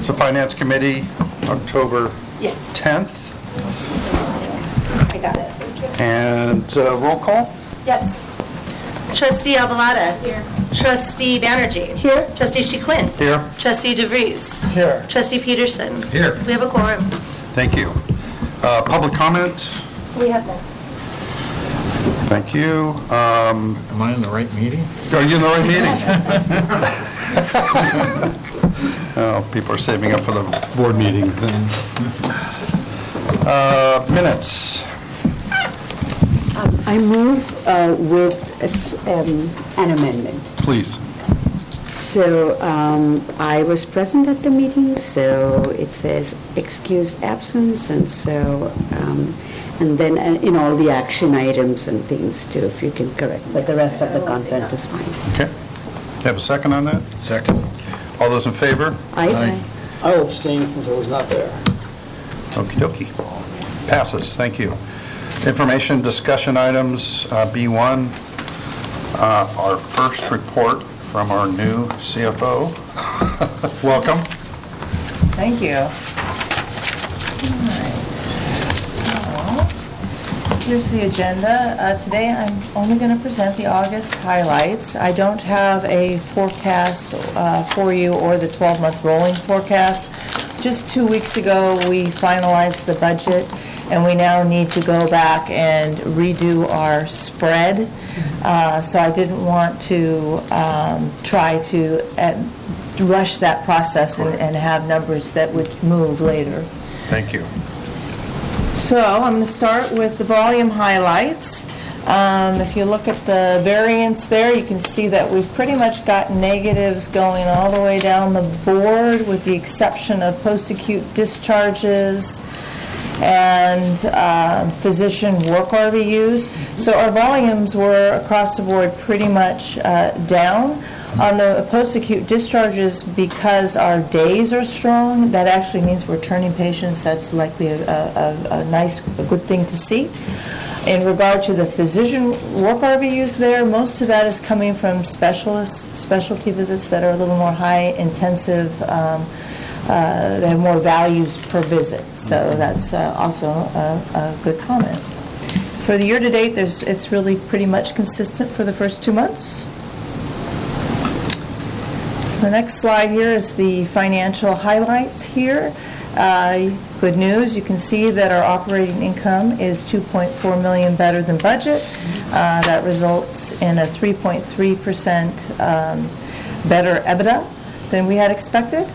It's the Finance Committee, October 10th. I got it. Thank you. And roll call? Yes. Trustee Abilada. Here. Trustee Banerjee. Here. Trustee She-Quinn. Here. Trustee DeVries. Here. Trustee Peterson. Here. We have a quorum. Thank you. Public comment? We have none. Thank you. Am I in the right meeting? Are you in the right meeting? Oh, people are saving up for the board meeting. Minutes. I move with an amendment. Please. So I was present at the meeting, so it says excused absence, and so and then in all the action items and things too, if you can correct, but the rest of the content is fine. Okay. You have a second on that? Second. All those in favor? Aye. I will abstain since I was not there. Okie dokie. Passes. Thank you. Information discussion items, B1, our first report from our new CFO. Welcome. Thank you. All right. So, here's the agenda. Today I'm only going to present the August highlights. I don't have a forecast for you or the 12-month rolling forecast. Just 2 weeks ago we finalized the budget, and we now need to go back and redo our spread. So I didn't want to try to rush that process and have numbers that would move later. Thank you. So I'm going to start with the volume highlights. If you look at the variance there, you can see that we've pretty much got negatives going all the way down the board, with the exception of post-acute discharges and physician work RVUs. So our volumes were across the board pretty much down. On the post-acute discharges, because our days are strong, that actually means we're turning patients. That's likely a good thing to see. In regard to the physician work RVUs there, most of that is coming from specialty visits that are a little more high intensive. They have more values per visit, so that's also a good comment. For the year-to-date, it's really pretty much consistent for the first 2 months. So the next slide here is the financial highlights here. Good news, you can see that our operating income is $2.4 million better than budget. That results in a 3.3% better EBITDA than we had expected.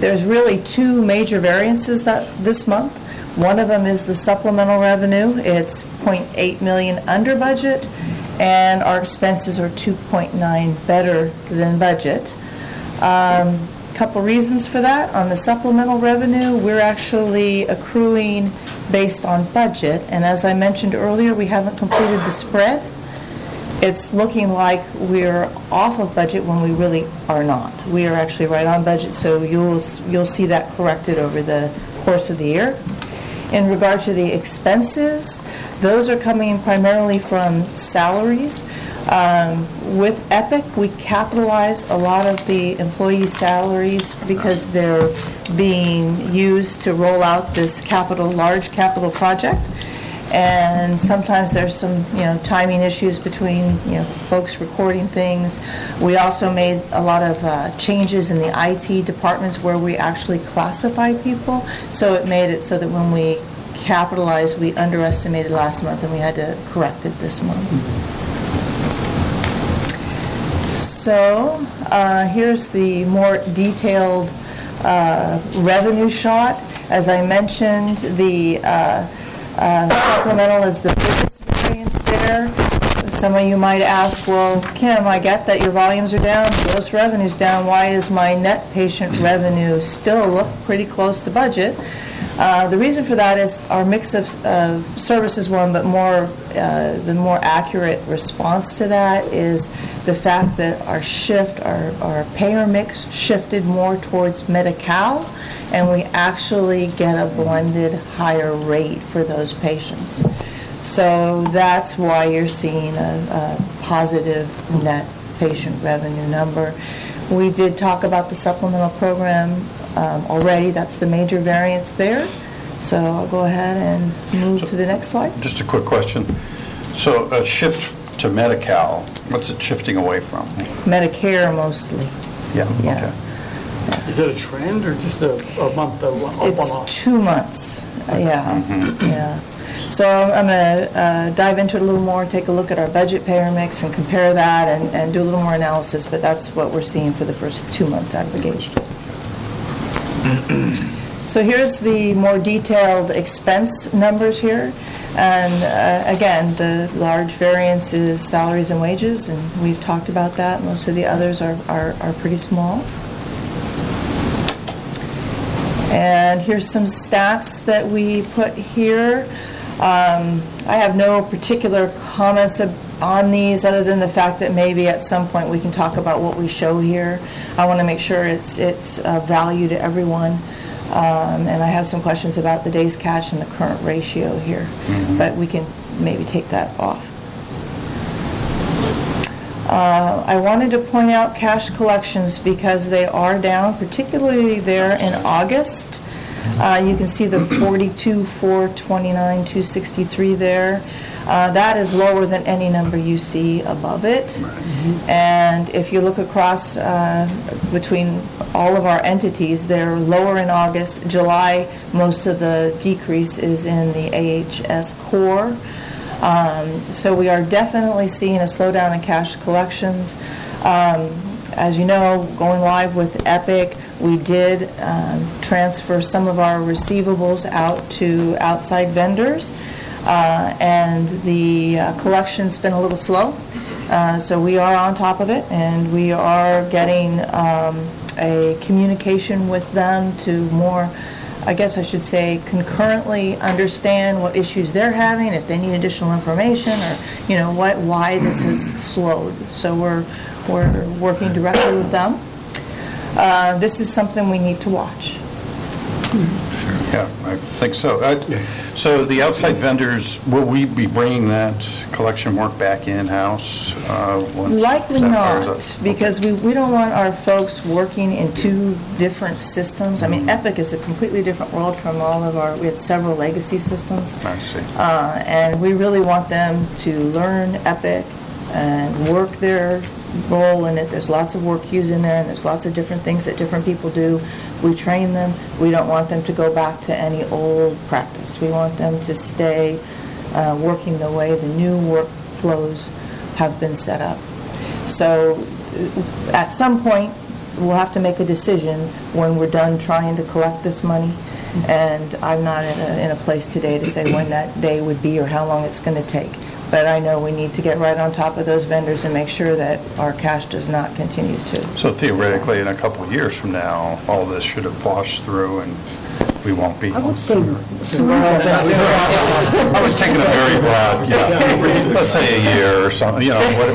There's really two major variances this month. One of them is the supplemental revenue. It's $0.8 million under budget, and our expenses are $2.9 better than budget. Couple reasons for that. On the supplemental revenue, we're actually accruing based on budget, and as I mentioned earlier, we haven't completed the spread. It's looking like we're off of budget when we really are not. We are actually right on budget, so you'll see that corrected over the course of the year. In regard to the expenses, those are coming primarily from salaries. With Epic, we capitalize a lot of the employee salaries because they're being used to roll out this large capital project. And sometimes there's some, timing issues between, folks recording things. We also made a lot of changes in the IT departments where we actually classify people. So it made it so that when we capitalized, we underestimated last month, and we had to correct it this month. So here's the more detailed revenue shot. As I mentioned, the supplemental is the biggest variance there. Some of you might ask, well, Kim, I get that your volumes are down, gross revenue's down. Why is my net patient revenue still look pretty close to budget? The reason for that is our mix of services one, but the more accurate response to that is the fact that our payer mix shifted more towards Medi-Cal, and we actually get a blended higher rate for those patients. So that's why you're seeing a positive net patient revenue number. We did talk about the supplemental program already. That's the major variance there. So I'll go ahead and move to the next slide. Just a quick question. So a shift to Medi-Cal, what's it shifting away from? Medicare mostly. Yeah. Okay. Is it a trend or just a month? It's 2 months. Okay. Yeah. Mm-hmm. Yeah. So I'm going to dive into it a little more, take a look at our budget payer mix and compare that and do a little more analysis, but that's what we're seeing for the first 2 months out of the gauge. So here's the more detailed expense numbers here. And again, the large variance is salaries and wages, and we've talked about that. Most of the others are pretty small. And here's some stats that we put here. I have no particular comments on these other than the fact that maybe at some point we can talk about what we show here. I want to make sure it's value to everyone. And I have some questions about the day's cash and the current ratio here, mm-hmm. but we can maybe take that off. I wanted to point out cash collections because they are down, particularly there in August. You can see the 42, 429, 263 there. That is lower than any number you see above it. Mm-hmm. And if you look across between all of our entities, they're lower in August. July, most of the decrease is in the AHS core. So we are definitely seeing a slowdown in cash collections. As you know, going live with Epic, we did transfer some of our receivables out to outside vendors. And the collection's been a little slow, so we are on top of it, and we are getting a communication with them to more, I guess I should say, concurrently understand what issues they're having, if they need additional information, or why this has slowed. So we're working directly with them. This is something we need to watch. Yeah, I think so. So the outside vendors, will we be bringing that collection work back in-house? Likely not, because we don't want our folks working in two different systems. I mean, Epic is a completely different world from all of our, we had several legacy systems. I see. And we really want them to learn Epic and work their role in it. There's lots of work cues in there, and there's lots of different things that different people do. We train them. We don't want them to go back to any old practice. We want them to stay working the way the new workflows have been set up. So at some point, we'll have to make a decision when we're done trying to collect this money, and I'm not in a place today to say when that day would be or how long it's going to take. But I know we need to get right on top of those vendors and make sure that our cash does not continue to. So theoretically, in a couple of years from now, all this should have washed through, and we won't be. I would say sooner. I was taking a very broad, let's say a year or something,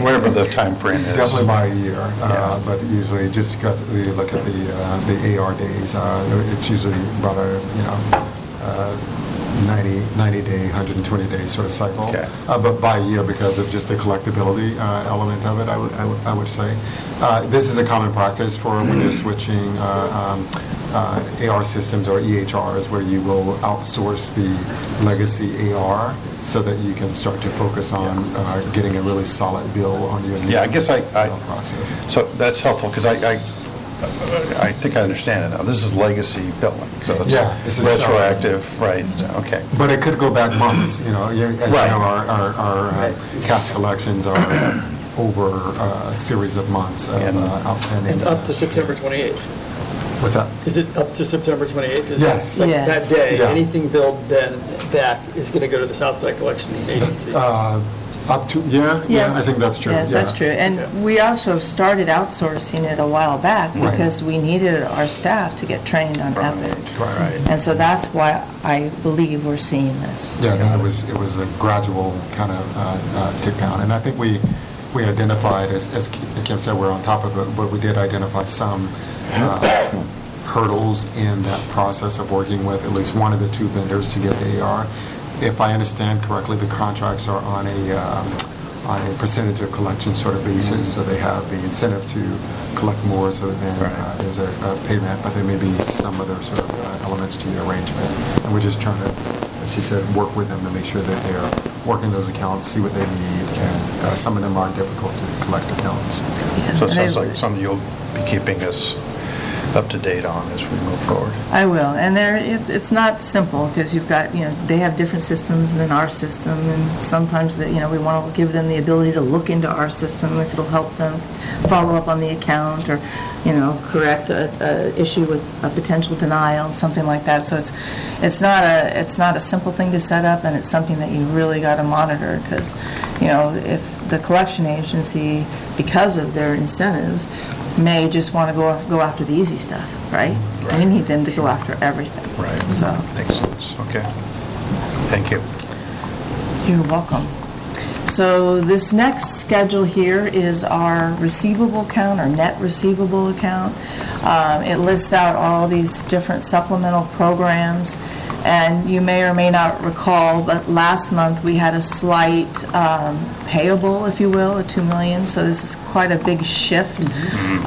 whatever the time frame is. Definitely by a year, but usually just look at the AR days. It's usually rather, 90-day, 120-day sort of cycle, okay. But by year because of just the collectability element of it, I would say. This is a common practice for when you're switching AR systems or EHRs, where you will outsource the legacy AR so that you can start to focus on getting a really solid bill on your new process. So that's helpful because I think I understand it now. This is legacy billing, so it's this is retroactive, right? Okay. But it could go back months. Our cash collections are over a series of months of outstanding. And up to September 28th. What's that? Is it up to September 28th? Yes. That day, anything billed then back is going to go to the Southside Collections Agency. Up to, I think that's true. Yes, that's true. And we also started outsourcing it a while back because we needed our staff to get trained on Epic. Right. And so that's why I believe we're seeing this. Yeah, no, it was a gradual kind of tick down. And I think we identified, as Kim said, we're on top of it, but we did identify some hurdles in that process of working with at least one of the two vendors to get the AR. If I understand correctly, the contracts are on a on a percentage of collection sort of basis, mm-hmm. so they have the incentive to collect more so then right. There's a payment, but there may be some other sort of elements to the arrangement. And we're just trying to, as she said, work with them to make sure that they're working those accounts, see what they need, and some of them are difficult to collect accounts. Yeah. So it sounds like something you'll be keeping us up to date on as we move forward. I will, and it's not simple because you've got, they have different systems than our system, and sometimes that we want to give them the ability to look into our system if it'll help them follow up on the account or correct a issue with a potential denial, something like that. So it's not a simple thing to set up, and it's something that you really got to monitor because if the collection agency, because of their incentives, may just want to go after the easy stuff, right? Right. We need them to go after everything. Right. So. Makes sense. Okay. Thank you. You're welcome. So this next schedule here is our receivable account, our net receivable account. It lists out all these different supplemental programs. And you may or may not recall, but last month we had a slight payable, if you will, of $2 million. So this is quite a big shift.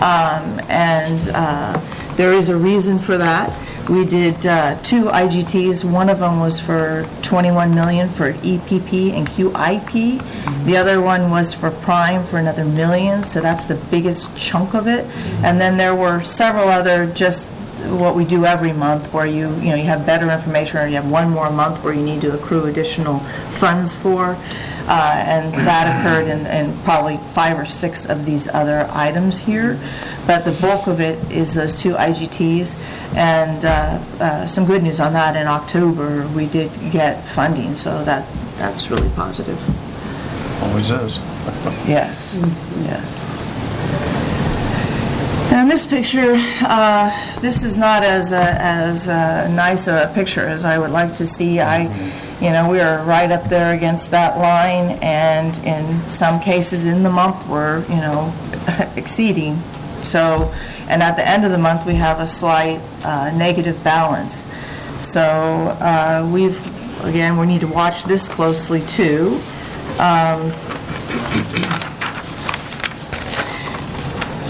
And there is a reason for that. We did two IGTs. One of them was for $21 million for EPP and QIP. Mm-hmm. The other one was for Prime for another $1 million. So that's the biggest chunk of it. Mm-hmm. And then there were several other just what we do every month where you have better information or you have one more month where you need to accrue additional funds for. And that occurred in probably 5 or 6 of these other items here. But the bulk of it is those two IGTs. And some good news on that, in October we did get funding. So that's really positive. Always is. Yes. Mm-hmm. Yes. And this picture, this is not as nice a picture as I would like to see. We are right up there against that line, and in some cases in the month we're, exceeding. So, and at the end of the month we have a slight negative balance. So we need to watch this closely too.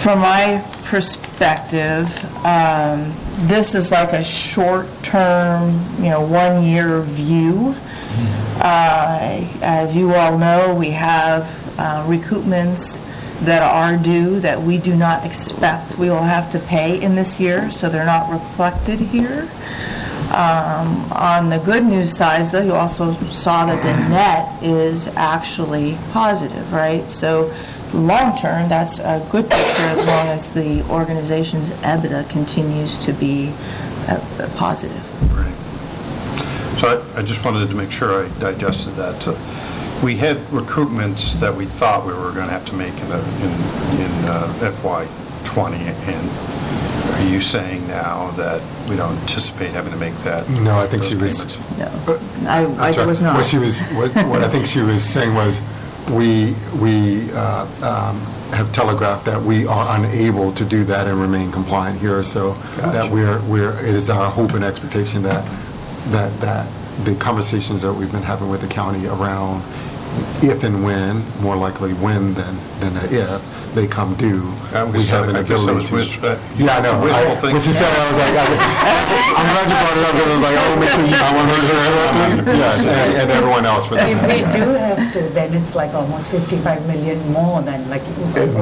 From my perspective, this is like a short-term, 1-year view. As you all know, we have recoupments that are due that we do not expect we will have to pay in this year, so they're not reflected here. On the good news side, though, you also saw that the net is actually positive, right? So long term, that's a good picture as long as the organization's EBITDA continues to be positive. Right. So I just wanted to make sure I digested that. So we had recruitments that we thought we were going to have to make in FY20, and are you saying now that we don't anticipate having to make that? No, I think she payments? Was. No, I was not. What I think she was saying was, we have telegraphed that we are unable to do that and remain compliant here. So gotcha. That it is our hope and expectation that the conversations that we've been having with the county around if and when, more likely when than if, they come due, we have an ability to. Yeah, I know. When she said I was like, I'm glad you brought it up because I was like, make sure you want to reserve. Yes, and everyone else for that. If we do have to, then it's like almost 55 million more than like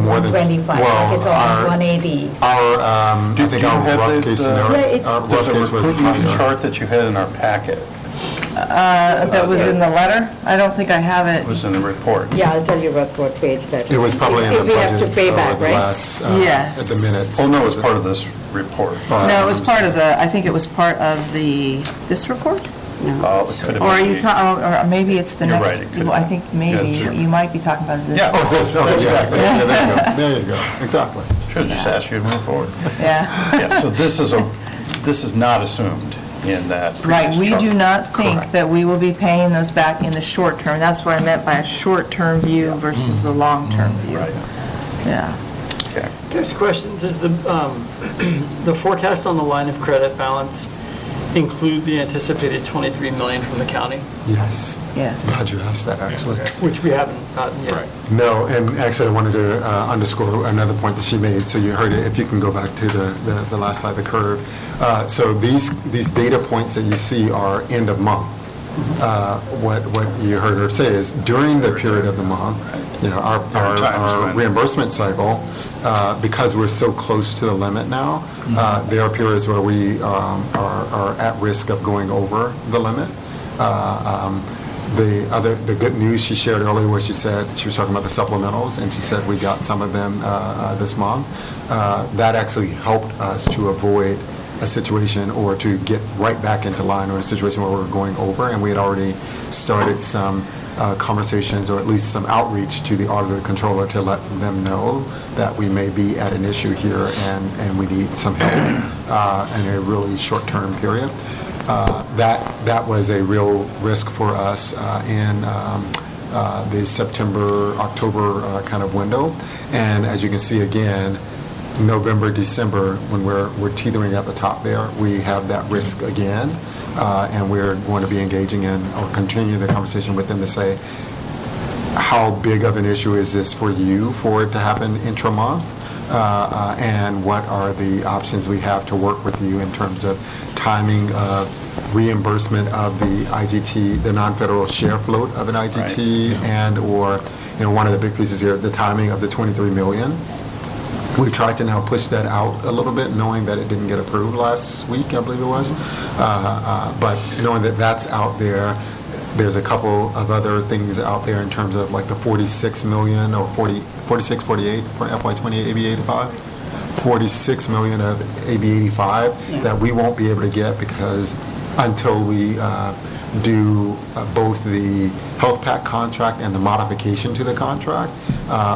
more than 25. Well, it's almost 180. I think our rough case scenario. There's a recruitment chart that you had in our packet. That was in the letter? I don't think I have it. It was in the report. Yeah, I'll tell you about what page that is. It was probably in the budget. If we have to pay back, right? Yes. At the minutes. Oh, no, it was part of this report. No, it was part of the, I think it was part of this report? No. Or maybe it's the next. Right, it I think maybe you might be talking about this. Yeah, this. Okay, exactly. Yeah, there you go. Exactly. Should have just asked you to move forward. Yeah. Yeah, so this is not assumed in that. Right, we do not think Correct. That we will be paying those back in the short term. That's what I meant by a short-term view versus the long-term view. Right. Yeah. Okay. There's a question. Does the forecast on the line of credit balance include the anticipated $23 million from the county? Yes. Yes. Glad you asked that, actually. Yeah, okay. Which we haven't gotten yet. Right. No, and actually I wanted to underscore another point that she made, so you heard it. If you can go back to the last slide, the curve. So these data points that you see are end of month. What you heard her say is during the period of the month, you know, our reimbursement cycle, because we're so close to the limit now, there are periods where we are at risk of going over the limit. The good news she shared earlier, where she said she was talking about the supplementals, and she said we got some of them this month. That actually helped us to avoid a situation, or to get right back into line, or a situation where we were going over, and we had already started some conversations, or at least some outreach to the auditor controller to let them know that we may be at an issue here, and we need some help in a really short-term period. That was a real risk for us in the September, October kind of window, and as you can see again, November, December, when we're teetering at the top there, we have that risk again, and we're going to be engaging in or continue the conversation with them to say, how big of an issue is this for you for it to happen intra-month, and what are the options we have to work with you in terms of timing of reimbursement of the IGT, the non-federal share float of an IGT, right. Yeah. And or, you know, one of the big pieces here, the timing of the $23 million. We've tried to now push that out a little bit, knowing that it didn't get approved last week, I believe it was. But knowing that that's out there, there's a couple of other things out there in terms of like the $46 million or 46, 48 for FY28 AB 85, $46 million of AB 85 that we won't be able to get because until we do both the health pack contract and the modification to the contract,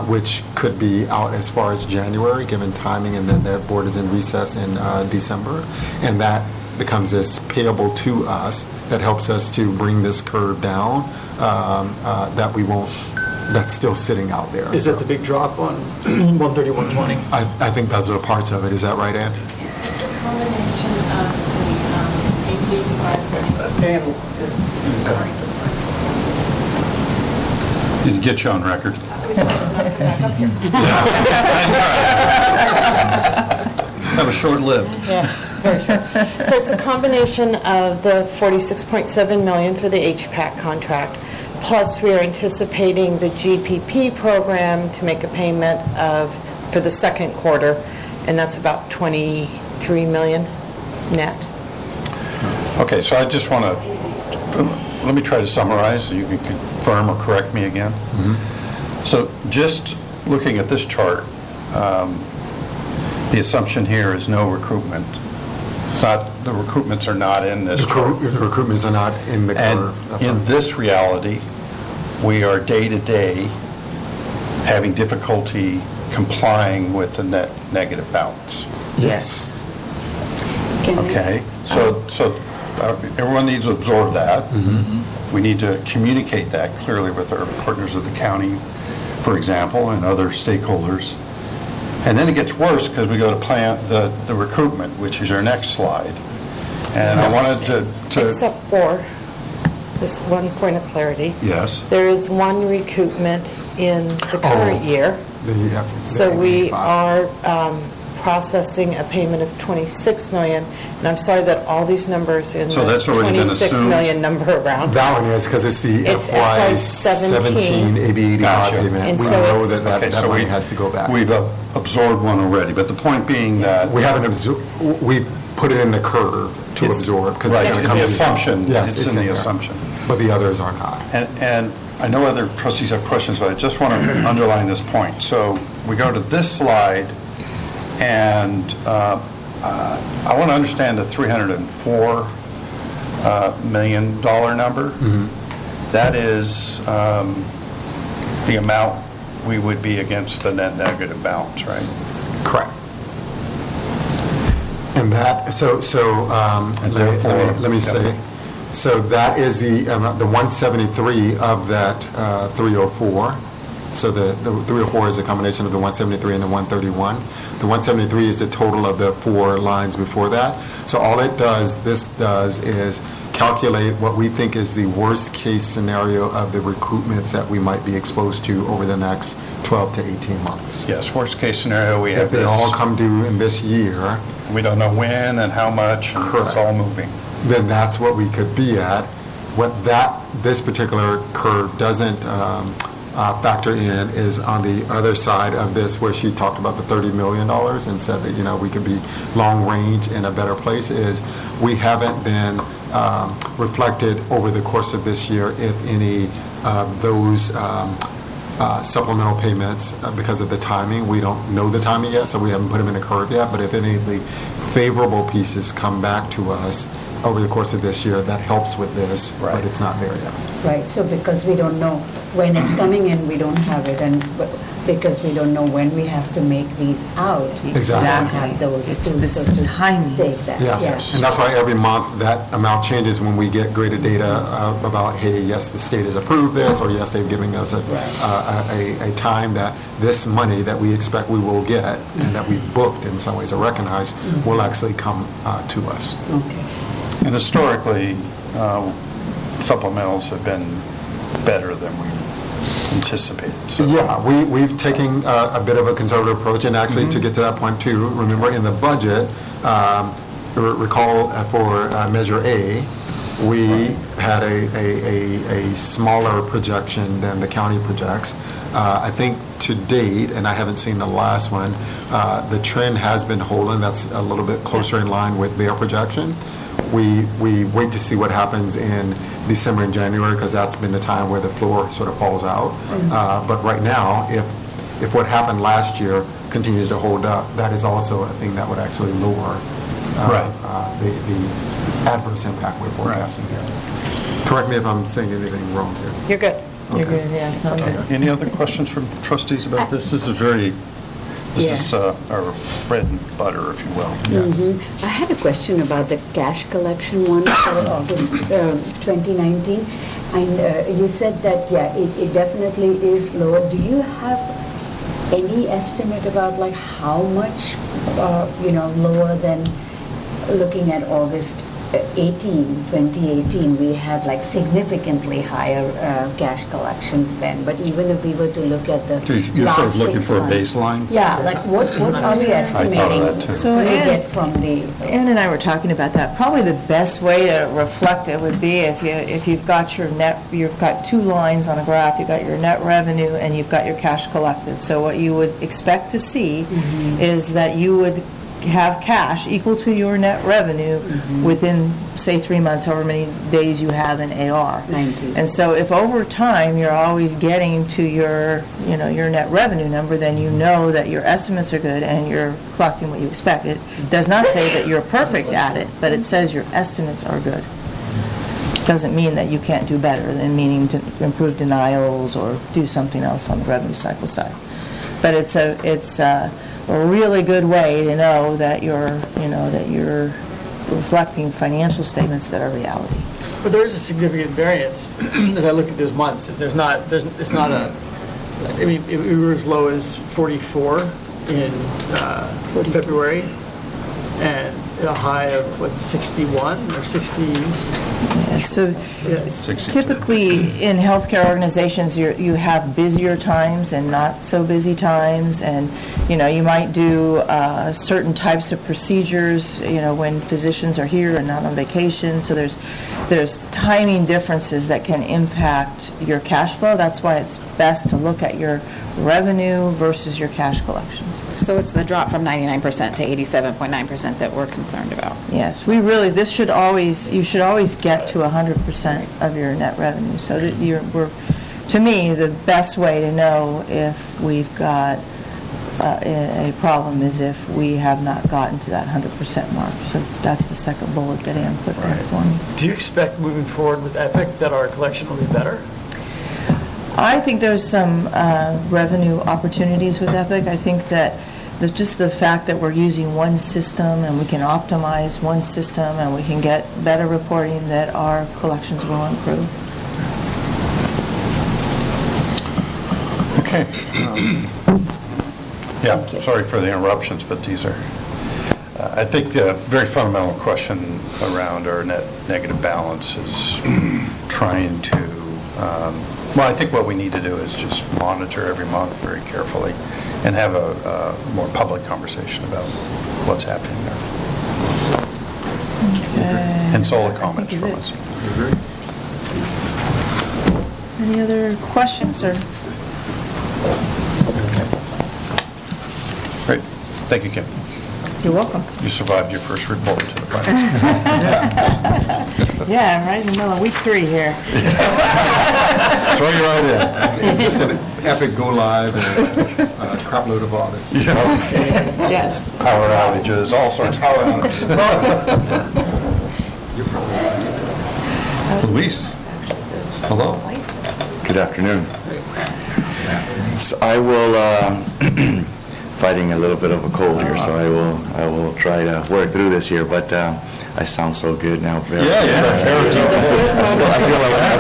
which could be out as far as January, given timing, and then their board is in recess in December, and that becomes this payable to us that helps us to bring this curve down that we won't, that's still sitting out there. Is that the big drop on 13120? I think those are parts of it. Is that right, Ann? It's a combination of did get you on record. That was short-lived. Yeah, very short. So it's a combination of the $46.7 million for the HPAC contract, plus we are anticipating the GPP program to make a payment for the second quarter, and that's about $23 million net. Okay, so I just want to, let me try to summarize so you can confirm or correct me again. Mm-hmm. So just looking at this chart, the assumption here is no recruitment. It's not, the recruitments are not in this chart. The recruitments are not in the curve. And in this reality, we are day-to-day having difficulty complying with the net negative balance. Yes. Okay, so everyone needs to absorb that. Mm-hmm. We need to communicate that clearly with our partners of the county, for example, and other stakeholders. And then it gets worse because we go to plan the recruitment, which is our next slide. And yes. I wanted to... Except for just one point of clarity. Yes. There is one recruitment in the current year. So we are... processing a payment of $26 million, and I'm sorry that all these numbers in so the $26 million number around. That one is because it's the FY17 AB 85 payment. And we know that money has to go back. We've absorbed one already, but the point being that we haven't absorbed. We've put it in the curve to absorb because it's the assumption. Yes, it's in the assumption, but the others are not. And I know other trustees have questions, but I just want to underline this point. So we go to this slide. And I want to understand the $304 million number. Mm-hmm. That is the amount we would be against the net negative balance, right? Correct. And that, let me say, so that is the 173 of that 304. So the 304 is a combination of the 173 and the 131. The 173 is the total of the four lines before that. So all it does, this does, is calculate what we think is the worst case scenario of the recruitments that we might be exposed to over the next 12 to 18 months. Yes, worst case scenario we have. If they all come due in this year. We don't know when and how much. Correct. It's all moving. Then that's what we could be at. What this particular curve doesn't factor in is on the other side of this, where she talked about the $30 million and said that, you know, we could be long range in a better place, is we haven't been reflected over the course of this year if any of those supplemental payments, because of the timing. We don't know the timing yet, so we haven't put them in the curve yet, but if any of the favorable pieces come back to us over the course of this year, that helps with this, right. But it's not there yet. Right, so because we don't know when it's coming in, we don't have it, and because we don't know when we have to make these out, exactly. We don't have those. It's too, this so timing. That. Yes. Yes, and that's why every month that amount changes when we get greater data about, hey, yes, the state has approved this, or yes, they've given us a time that this money that we expect we will get, mm-hmm. and that we've booked in some ways or recognized, mm-hmm. will actually come to us. Okay. And historically, supplementals have been better than we anticipate. So. Yeah, we've taken a bit of a conservative approach, and actually mm-hmm. to get to that point too, remember in the budget, recall for Measure A, we had a smaller projection than the county projects. I think to date, and I haven't seen the last one, the trend has been holding. That's a little bit closer in line with their projection. We wait to see what happens in December and January, because that's been the time where the floor sort of falls out. Mm-hmm. But right now, if what happened last year continues to hold up, that is also a thing that would actually lower the adverse impact we're forecasting here. Correct me if I'm saying anything wrong here. You're good. Okay. You're good. Yeah, it's not good. Any other questions from trustees about this? This is very... This is our bread and butter, if you will. Yes. Mm-hmm. I had a question about the cash collection one for August 2019. And you said that, it definitely is lower. Do you have any estimate about, like, how much, lower than looking at August 2018? We had, like, significantly higher cash collections then, but even if we were to look at the you're sort of looking for a baseline? Yeah, like what are we estimating so we get from the... Ann and I were talking about that. Probably the best way to reflect it would be if you've got your net, you've got two lines on a graph, you've got your net revenue and you've got your cash collected. So what you would expect to see mm-hmm. is that you would have cash equal to your net revenue mm-hmm. within, say, 3 months, however many days you have in AR. 19. And so if over time you're always getting to your, your net revenue number, then you know that your estimates are good and you're collecting what you expect. It does not say that you're perfect at it, but it says your estimates are good. It doesn't mean that you can't do better, meaning to improve denials or do something else on the revenue cycle side. But it's a really good way to know that you're reflecting financial statements that are reality. But there is a significant variance as I look at those months. We were as low as 44 in February, and a high of 61 or 60. Yeah, so yes. Typically in healthcare organizations, you have busier times and not so busy times, and you might do certain types of procedures. When physicians are here and not on vacation, so there's timing differences that can impact your cash flow. That's why it's best to look at your revenue versus your cash collections. So it's the drop from 99% to 87.9% that we're concerned about. Yes, you should always get to 100% of your net revenue. So that to me, the best way to know if we've got a problem is if we have not gotten to that 100% mark. So that's the second bullet that Ann put there for me. Do you expect moving forward with Epic that our collection will be better? I think there's some revenue opportunities with Epic. I think that just the fact that we're using one system and we can optimize one system and we can get better reporting, that our collections will improve. Okay. Yeah, sorry for the interruptions, but these are, I think the very fundamental question around our net negative balance is trying to, well, I think what we need to do is just monitor every month very carefully and have a more public conversation about what's happening there. Okay. And solo comments from us. Any other questions, sir? Great. Thank you, Kim. You're welcome. You survived your first report to the finance. Yeah. Yeah, right in the middle of week 3 here. Throw you right in. Just an epic go live and a crapload of audits. Yeah. Yes. Power outages, all sorts of power outages. You're probably Luis. Hello. Good afternoon. So I will, fighting a little bit of a cold here, so I will try to work through this here, but I sound so good now. I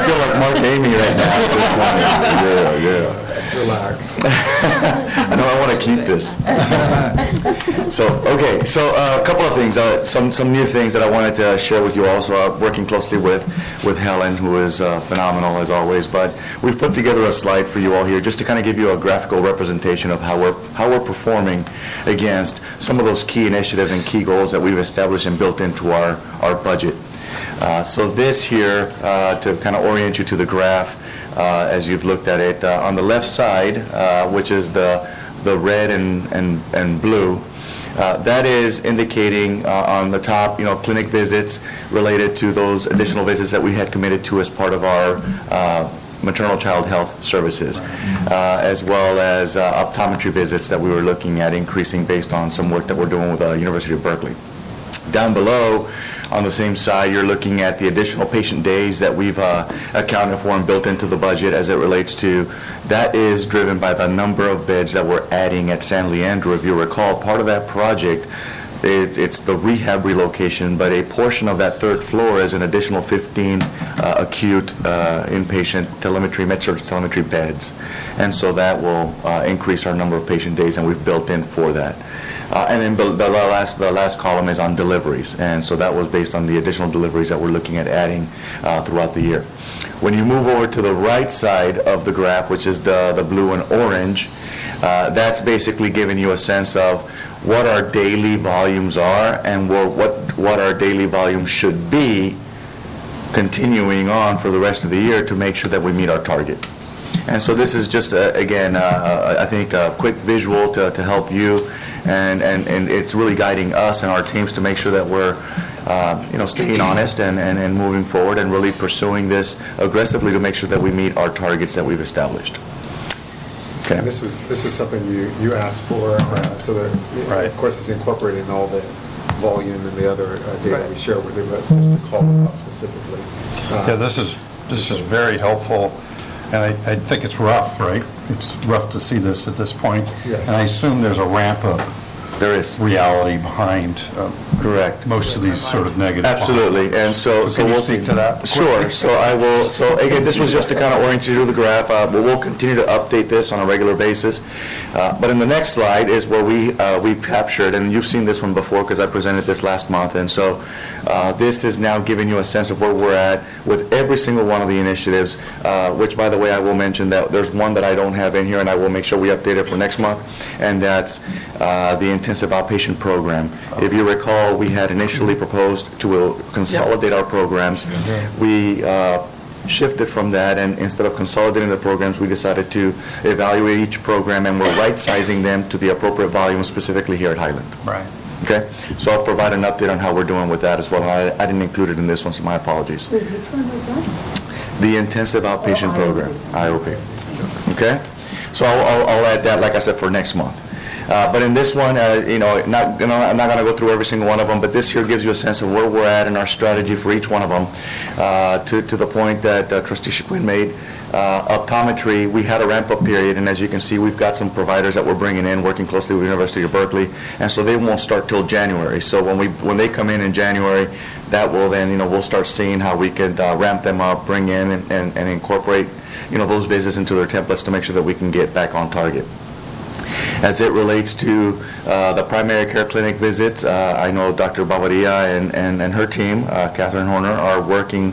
feel like Mark Amy right now. Yeah. Relax. I know I want to keep this. So a couple of things, some new things that I wanted to share with you all. So I'm working closely with Helen, who is phenomenal as always. But we've put together a slide for you all here just to kind of give you a graphical representation of how we're performing against some of those key initiatives and key goals that we've established and built into our budget. So this here, to kind of orient you to the graph as you've looked at it, on the left side, which is the red and blue, that is indicating on the top, clinic visits related to those additional visits that we had committed to as part of our maternal child health services, as well as optometry visits that we were looking at increasing based on some work that we're doing with the University of Berkeley. Down below, on the same side, you're looking at the additional patient days that we've accounted for and built into the budget as it relates to, that is driven by the number of beds that we're adding at San Leandro. If you recall, part of that project, it's the rehab relocation, but a portion of that third floor is an additional 15 acute inpatient med-surg telemetry beds. And so that will increase our number of patient days, and we've built in for that. And then the last column is on deliveries, and so that was based on the additional deliveries that we're looking at adding throughout the year. When you move over to the right side of the graph, which is the blue and orange, that's basically giving you a sense of what our daily volumes are and what our daily volumes should be continuing on for the rest of the year to make sure that we meet our target. And so this is just, I think, a quick visual to help you, and it's really guiding us and our teams to make sure that we're, staying honest and moving forward and really pursuing this aggressively to make sure that we meet our targets that we've established. Okay. And this is something you asked for, so that, right. Of course, it's incorporated in all the volume and the other data right. We share with you, but just to call it out specifically. This is very helpful. And I think it's rough, right? It's rough to see this at this point. Yes. And I assume there's a ramp up. There is reality behind correct most of these sort of negative. Absolutely, and so can you speak to that? Sure. So I will. So again, this was just to kind of orient you to the graph. But we'll continue to update this on a regular basis. But in the next slide is where we've captured, and you've seen this one before because I presented this last month. And so this is now giving you a sense of where we're at with every single one of the initiatives. Which, by the way, I will mention that there's one that I don't have in here, and I will make sure we update it for next month, and that's the intensive outpatient program. If you recall, we had initially proposed to consolidate our programs. Mm-hmm. We shifted from that, and instead of consolidating the programs, we decided to evaluate each program, and we're right-sizing them to the appropriate volume, specifically here at Highland. Right. Okay? So I'll provide an update on how we're doing with that as well. I didn't include it in this one, so my apologies. Which one was that? The intensive outpatient program, IOP. Okay? So I'll add that, like I said, for next month. But in this one, I'm not going to go through every single one of them, but this here gives you a sense of where we're at and our strategy for each one of them. To the point that Trustee She-Quinn made, optometry, we had a ramp-up period, and as you can see, we've got some providers that we're bringing in, working closely with the University of Berkeley, and so they won't start till January. So when they come in January, that will then, we'll start seeing how we could ramp them up, bring in and incorporate you know, those visits into their templates to make sure that we can get back on target. As it relates to the primary care clinic visits, I know Dr. Bavaria and her team, Catherine Horner, are working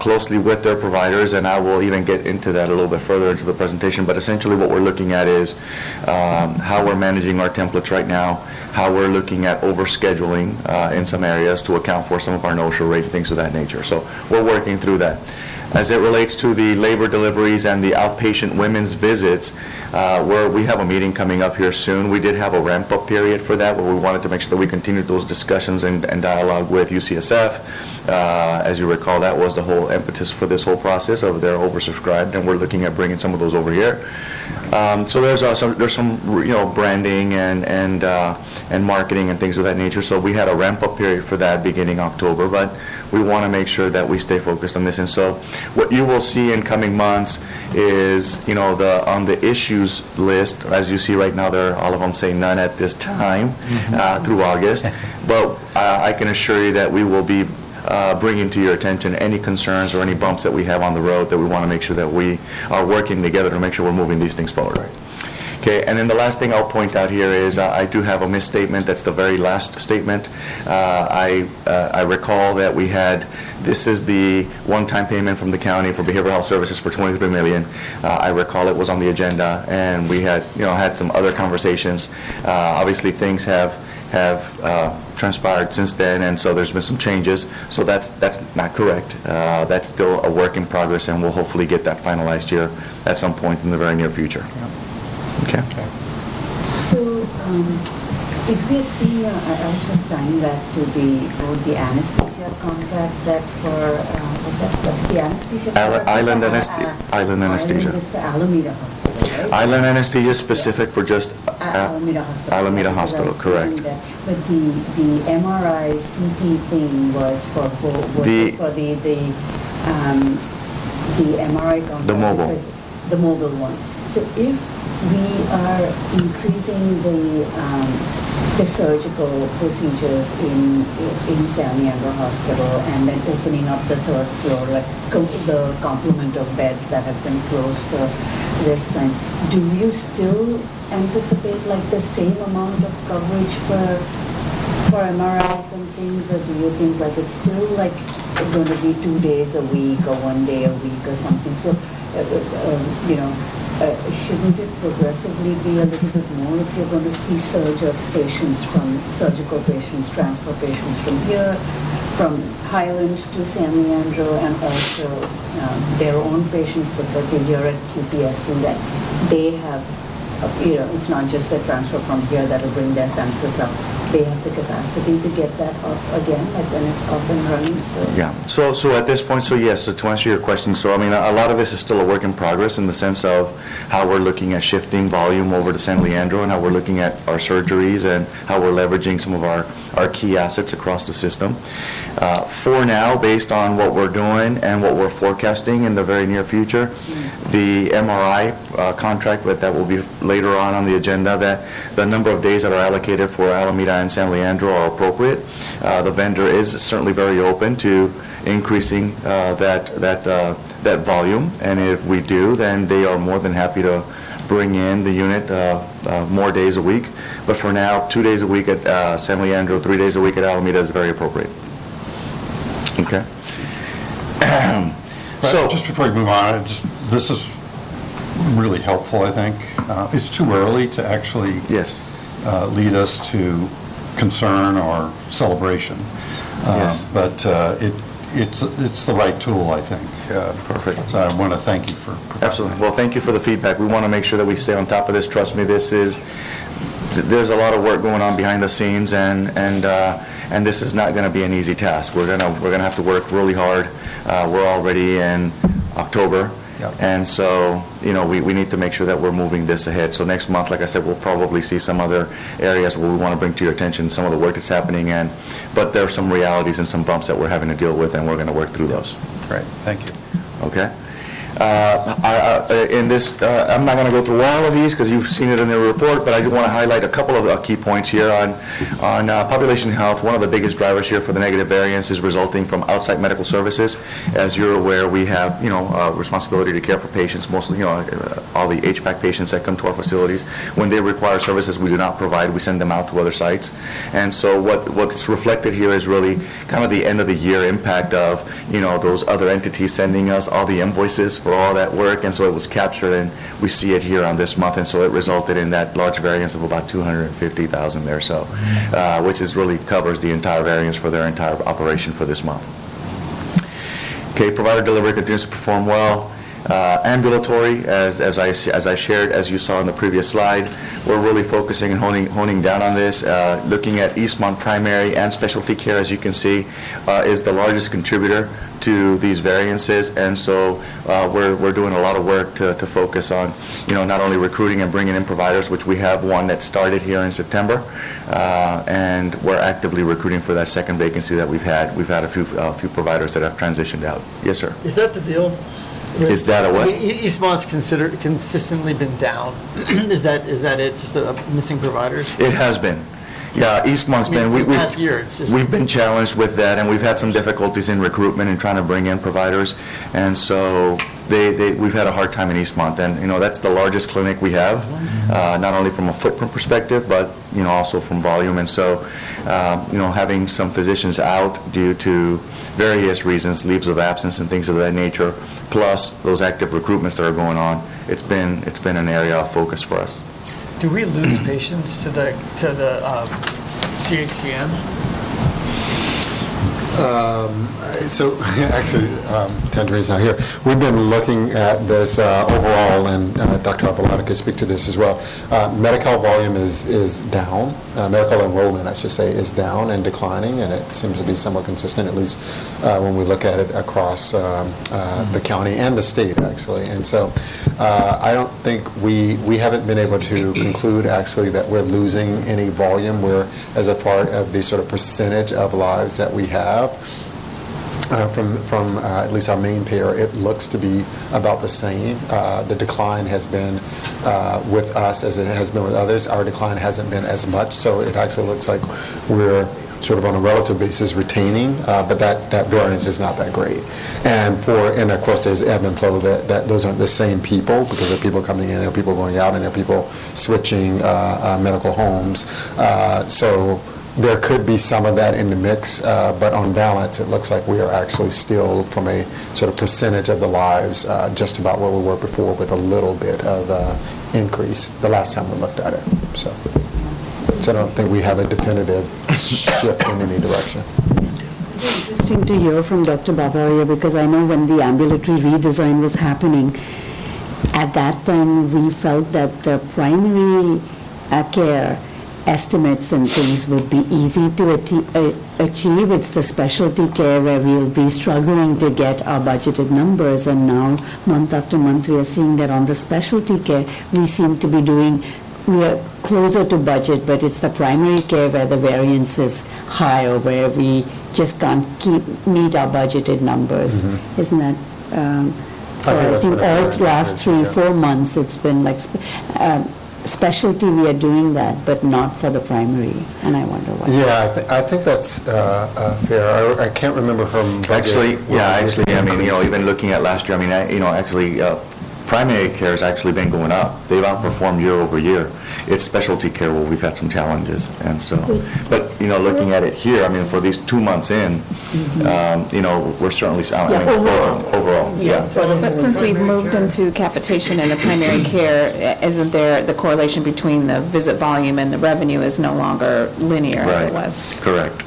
closely with their providers, and I will even get into that a little bit further into the presentation. But essentially what we're looking at is how we're managing our templates right now, how we're looking at overscheduling in some areas to account for some of our no-show rate and things of that nature. So we're working through that. As it relates to the labor deliveries and the outpatient women's visits, where we have a meeting coming up here soon. We did have a ramp-up period for that, where we wanted to make sure that we continued those discussions and dialogue with UCSF. As you recall, that was the whole impetus for this whole process of they're oversubscribed, and we're looking at bringing some of those over here. So there's some branding and marketing and things of that nature. So we had a ramp-up period for that beginning October, but we want to make sure that we stay focused on this. And so what you will see in coming months is, on the issues list, as you see right now, there all of them say none at this time through August. But I can assure you that we will be bringing to your attention any concerns or any bumps that we have on the road that we want to make sure that we are working together to make sure we're moving these things forward. Right. Okay, and then the last thing I'll point out here is I do have a misstatement. That's the very last statement. I recall that we had, this is the one-time payment from the county for behavioral health services for $23 million. I recall it was on the agenda, and we had had some other conversations. Obviously, things have transpired since then, and so there's been some changes. So that's not correct. That's still a work in progress, and we'll hopefully get that finalized here at some point in the very near future. Yeah. Okay. So, if we see, I was just tying back to the anesthesia contract that the anesthesia contract? Island anesthesia. Just for Alameda Hospital, right? Island anesthesia is specific for just Alameda Hospital. Alameda Hospital, correct. But the MRI CT thing was for the MRI contract. The mobile. The mobile one. So if we are increasing the surgical procedures in San Leandro Hospital, and then opening up the third floor, the complement of beds that have been closed for this time. Do you still anticipate the same amount of coverage for MRIs and things, or do you think it's still going to be 2 days a week or 1 day a week or something? So shouldn't it progressively be a little bit more if you're going to see surge of patients from surgical patients, transfer patients from here, from Highland to San Leandro, and also their own patients, because you're here at QPSC that they have, it's not just the transfer from here that'll bring their census up. They have the capacity to get that up again, when it's up and running. So. Yeah. So at this point, yes. So to answer your question, a lot of this is still a work in progress in the sense of how we're looking at shifting volume over to San Leandro, and how we're looking at our surgeries, and how we're leveraging some of our key assets across the system. For now, based on what we're doing and what we're forecasting in the very near future, the MRI contract that will be later on the agenda, that the number of days that are allocated for Alameda and San Leandro are appropriate. The vendor is certainly very open to increasing that volume, and if we do, then they are more than happy to bring in the unit more days a week. But for now, 2 days a week at San Leandro, 3 days a week at Alameda is very appropriate. Okay. So just before we move on, this is really helpful, I think. It's too early to actually lead us to concern or celebration. But it's the right tool, I think. Perfect. So I want to thank you for Absolutely. Well, thank you for the feedback. We want to make sure that we stay on top of this. Trust me, there's a lot of work going on behind the scenes, and this is not going to be an easy task. We're gonna have to work really hard. We're already in October. Yep. And so, we need to make sure that we're moving this ahead. So next month, like I said, we'll probably see some other areas where we want to bring to your attention some of the work that's happening. But there are some realities and some bumps that we're having to deal with, and we're going to work through those. Right. Thank you. Okay. I'm not going to go through all of these because you've seen it in the report, but I do want to highlight a couple of key points here on population health. One of the biggest drivers here for the negative variance is resulting from outside medical services. As you're aware, we have responsibility to care for patients, mostly all the HPAC patients that come to our facilities. When they require services we do not provide, we send them out to other sites. And so what's reflected here is really kind of the end of the year impact of those other entities sending us all the invoices for all that work, and so it was captured, and we see it here on this month, and so it resulted in that large variance of about $250,000 there, so which is really covers the entire variance for their entire operation for this month. Okay, provider delivery continues to perform well. Ambulatory, as I shared, as you saw in the previous slide, we're really focusing and honing down on this. Looking at Eastmont primary and specialty care, as you can see, is the largest contributor to these variances, and so we're doing a lot of work to focus on not only recruiting and bringing in providers, which we have one that started here in September, and we're actively recruiting for that second vacancy that we've had. We've had a few providers that have transitioned out. Yes, sir. Is that the deal? Is that a what? I mean, Eastmont's consistently been down. Is that it? Just missing providers? It has been. Yeah, Eastmont's been. We've been challenged with that, and we've had some difficulties in recruitment and trying to bring in providers, and so we've had a hard time in Eastmont, and that's the largest clinic we have, not only from a footprint perspective, but also from volume, and so having some physicians out due to various reasons, leaves of absence and things of that nature, plus those active recruitments that are going on, it's been an area of focus for us. Do we lose patients to the CHCMs? Tandir is not here. We've been looking at this overall, and Dr. Abilada could speak to this as well. Medi-Cal volume is down. Medi-Cal enrollment, I should say, is down and declining, and it seems to be somewhat consistent, at least when we look at it across the county and the state, actually. And so I don't think we haven't been able to conclude, actually, that we're losing any volume. We're, as a part of the sort of percentage of lives that we have, from at least our main payer, it looks to be about the same. The decline has been with us as it has been with others. Our decline hasn't been as much, so it actually looks like we're sort of on a relative basis retaining, but that variance is not that great. And of course there's ebb and flow that those aren't the same people, because there are people coming in, there are people going out, and there are people switching medical homes. So there could be some of that in the mix, but on balance, it looks like we are actually still, from a sort of percentage of the lives, just about where we were before, with a little bit of increase the last time we looked at it. So I don't think we have a definitive shift in any direction. It's interesting to hear from Dr. Bavaria, because I know when the ambulatory redesign was happening, at that time we felt that the primary care estimates and things would be easy to achieve. It's the specialty care where we'll be struggling to get our budgeted numbers, and now month after month we are seeing that on the specialty care we seem to be doing, we are closer to budget, but it's the primary care where the variance is higher, where we just can't meet our budgeted numbers. Mm-hmm. Isn't that... I think all the last 3-4 months it's been like... specialty, we are doing that, but not for the primary, and I wonder why. Yeah, I think that's fair. I can't remember her budget. Even looking at last year, primary care has actually been going up. They've outperformed year over year. It's specialty care where we've had some challenges, and so. But looking at it here, for these 2 months in, we're certainly overall. Yeah. But since we've moved into capitation and the primary care, isn't there the correlation between the visit volume and the revenue is no longer linear as it was? Correct.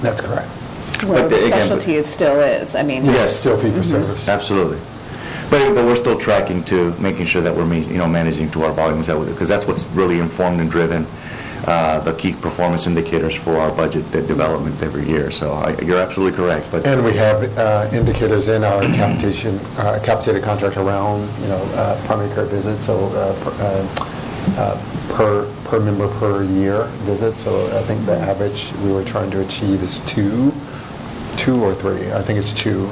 That's correct. Well, the specialty it still is. Yes, still fee for service. Absolutely. But we're still tracking to making sure that we're managing to our volumes, because that's what's really informed and driven the key performance indicators for our budget development every year. So you're absolutely correct. And we have indicators in our capitated contract around primary care visits. So per member per year visit. So I think the average we were trying to achieve is two or three. I think it's two.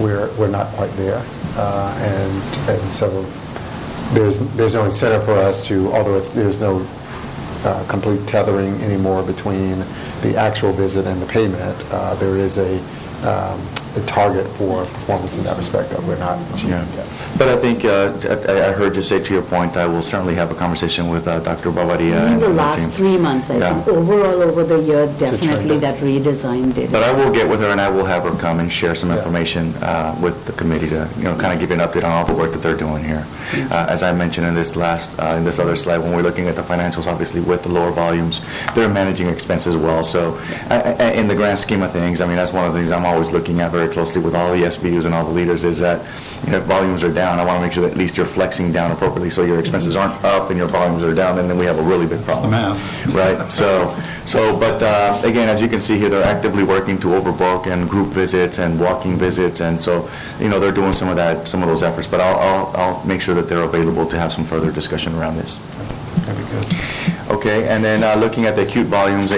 we're not quite there, and so there's no incentive for us to, although there's no complete tethering anymore between the actual visit and the payment. There is a target for performance in that respect that we're not achieving yet. But I think I heard you say, to your point, I will certainly have a conversation with Dr. Bavaria. In the last team. 3 months, I think overall over the year, definitely that redesign did. But I will get with her and I will have her come and share some information with the committee to kind of give you an update on all the work that they're doing here. Mm-hmm. As I mentioned in this other slide, when we're looking at the financials, obviously with the lower volumes, they're managing expenses well. So in the grand scheme of things, I mean, that's one of the things I'm always looking at very closely with all the SBUs and all the leaders is that, if volumes are down, I want to make sure that at least you're flexing down appropriately so your expenses aren't up and your volumes are down, and then we have a really big problem. That's the math. Right? But again, as you can see here, they're actively working to overbook and group visits and walking visits, and so, they're doing some of those efforts, but I'll make sure that they're available to have some further discussion around this. That'd be good. Okay, and then looking at the acute volumes,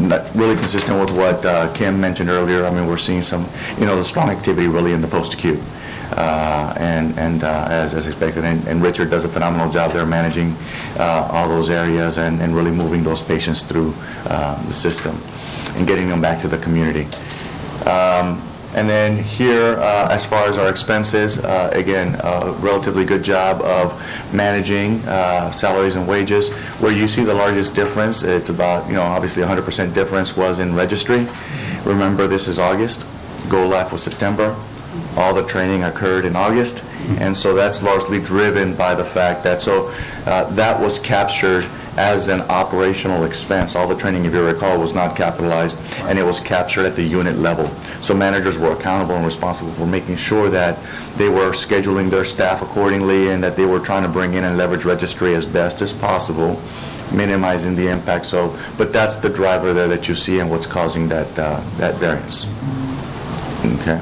not really consistent with what Kim mentioned earlier. I mean, we're seeing some, the strong activity really in the post-acute, and as expected. And Richard does a phenomenal job there managing all those areas and really moving those patients through the system and getting them back to the community. And then here, as far as our expenses, again, a relatively good job of managing salaries and wages. Where you see the largest difference, it's about, obviously 100% difference was in registry. Remember, this is August. Go live was September. All the training occurred in August. And so that's largely driven by the fact that that was captured as an operational expense. All the training, if you recall, was not capitalized, and it was captured at the unit level. So managers were accountable and responsible for making sure that they were scheduling their staff accordingly and that they were trying to bring in and leverage registry as best as possible, minimizing the impact. So, but that's the driver there that you see and what's causing that variance. Okay.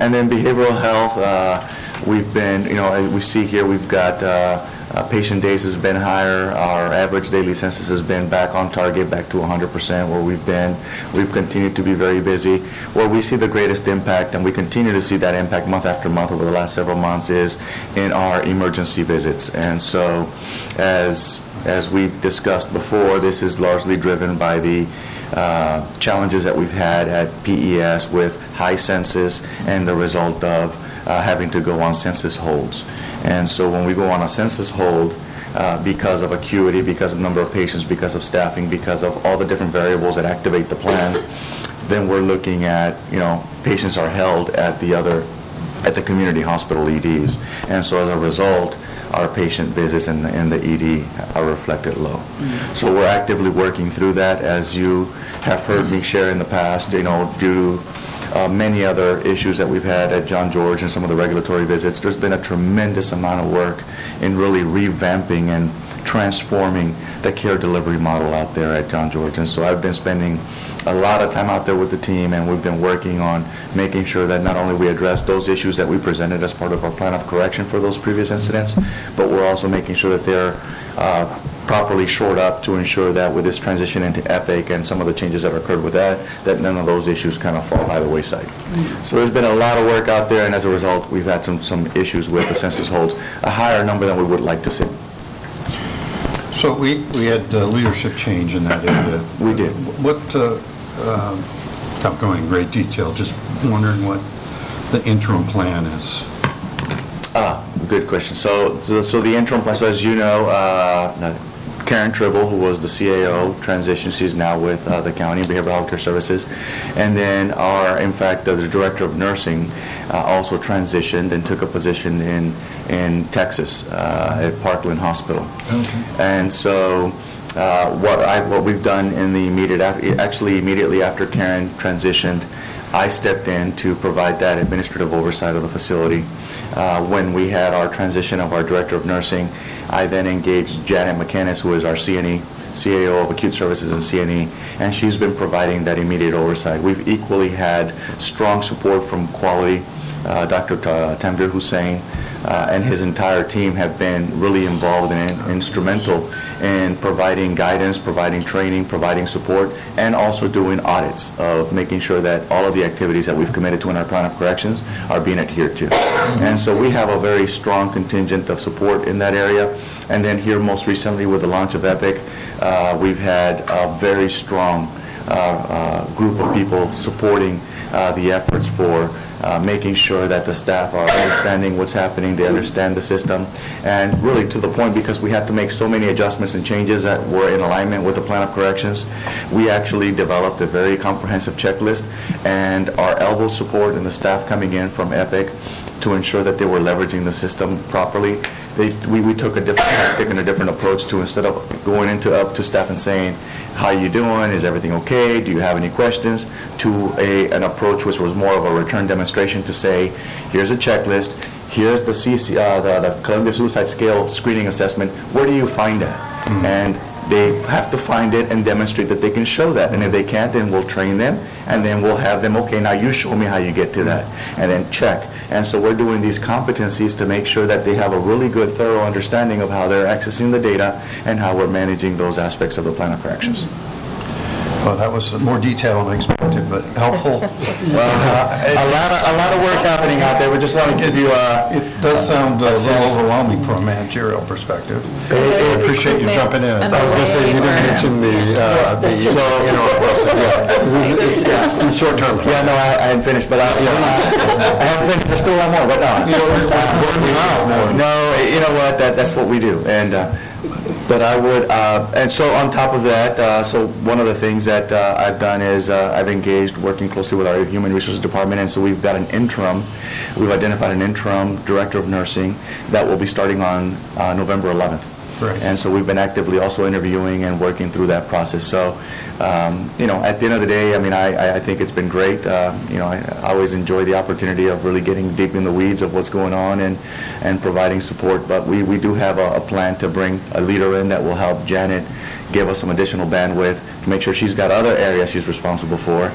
And then behavioral health, we've been, we see here we've got patient days has been higher. Our average daily census has been back on target, back to 100% where we've been. We've continued to be very busy. Where we see the greatest impact, and we continue to see that impact month after month over the last several months, is in our emergency visits. And so, as we've discussed before, this is largely driven by the challenges that we've had at PES with high census and the result of having to go on census holds. And so when we go on a census hold, because of acuity, because of number of patients, because of staffing, because of all the different variables that activate the plan, then we're looking at, patients are held at the community hospital EDs. And so as a result, our patient visits in the ED are reflected low. Mm-hmm. So we're actively working through that, as you have heard me share in the past, due to many other issues that we've had at John George and some of the regulatory visits. There's been a tremendous amount of work in really revamping and transforming the care delivery model out there at John George. And so I've been spending a lot of time out there with the team, and we've been working on making sure that not only we address those issues that we presented as part of our plan of correction for those previous incidents, but we're also making sure that they're properly shored up to ensure that with this transition into Epic and some of the changes that occurred with that none of those issues kind of fall by the wayside. Mm-hmm. So there's been a lot of work out there, and as a result, we've had some issues with the census holds, a higher number than we would like to see. So we had leadership change in that area. We did. Without going in great detail, just wondering what the interim plan is. Good question. So the interim plan, so as you know, Karen Tribble, who was the CAO, transitioned. She's now with the county, Behavioral Health Care Services. And then the director of nursing also transitioned and took a position in Texas at Parkland Hospital. Okay. And so what we've done in the immediately after Karen transitioned, I stepped in to provide that administrative oversight of the facility. When we had our transition of our director of nursing, I then engaged Janet McInnes, who is our CAO of Acute Services and CNE, and she's been providing that immediate oversight. We've equally had strong support from quality, Dr. Tamdir Hussain, and his entire team have been really involved and instrumental in providing guidance, providing training, providing support, and also doing audits of making sure that all of the activities that we've committed to in our plan of corrections are being adhered to. And so we have a very strong contingent of support in that area. And then here most recently with the launch of Epic, we've had a very strong group of people supporting the efforts for making sure that the staff are understanding what's happening, they understand the system, and really to the point because we had to make so many adjustments and changes that were in alignment with the plan of corrections, we actually developed a very comprehensive checklist, and our elbow support and the staff coming in from EPIC to ensure that they were leveraging the system properly. We took a different tactic and a different approach to, instead of going up to staff and saying, how are you doing? Is everything okay? Do you have any questions? To an approach which was more of a return demonstration to say, here's a checklist, here's the CC, the Columbia Suicide Scale screening assessment. Where do you find that? Mm-hmm. And they have to find it and demonstrate that they can show that. And if they can't, then we'll train them, and then we'll have them, okay, now you show me how you get to that, and then check. And so we're doing these competencies to make sure that they have a really good, thorough understanding of how they're accessing the data and how we're managing those aspects of the plan of corrections. Well, that was more detail than I expected, but helpful. A lot of work happening out there. We just want to give you it does sound a little overwhelming from a managerial perspective. I appreciate you jumping in. I was going to say, you didn't mention it's in short term. Yeah, no, I hadn't finished, but I haven't finished. There's still a lot more, but no. No, you know what, that's what we do. And. But I would, and so on top of that, so one of the things that I've done is I've engaged working closely with our Human Resources Department, and so we've got an interim, we've identified an interim director of nursing that will be starting on November 11th. Right. And so we've been actively also interviewing and working through that process. So, at the end of the day, I mean, I think it's been great. I always enjoy the opportunity of really getting deep in the weeds of what's going on and providing support. But we do have a plan to bring a leader in that will help Janet give us some additional bandwidth to make sure she's got other areas she's responsible for,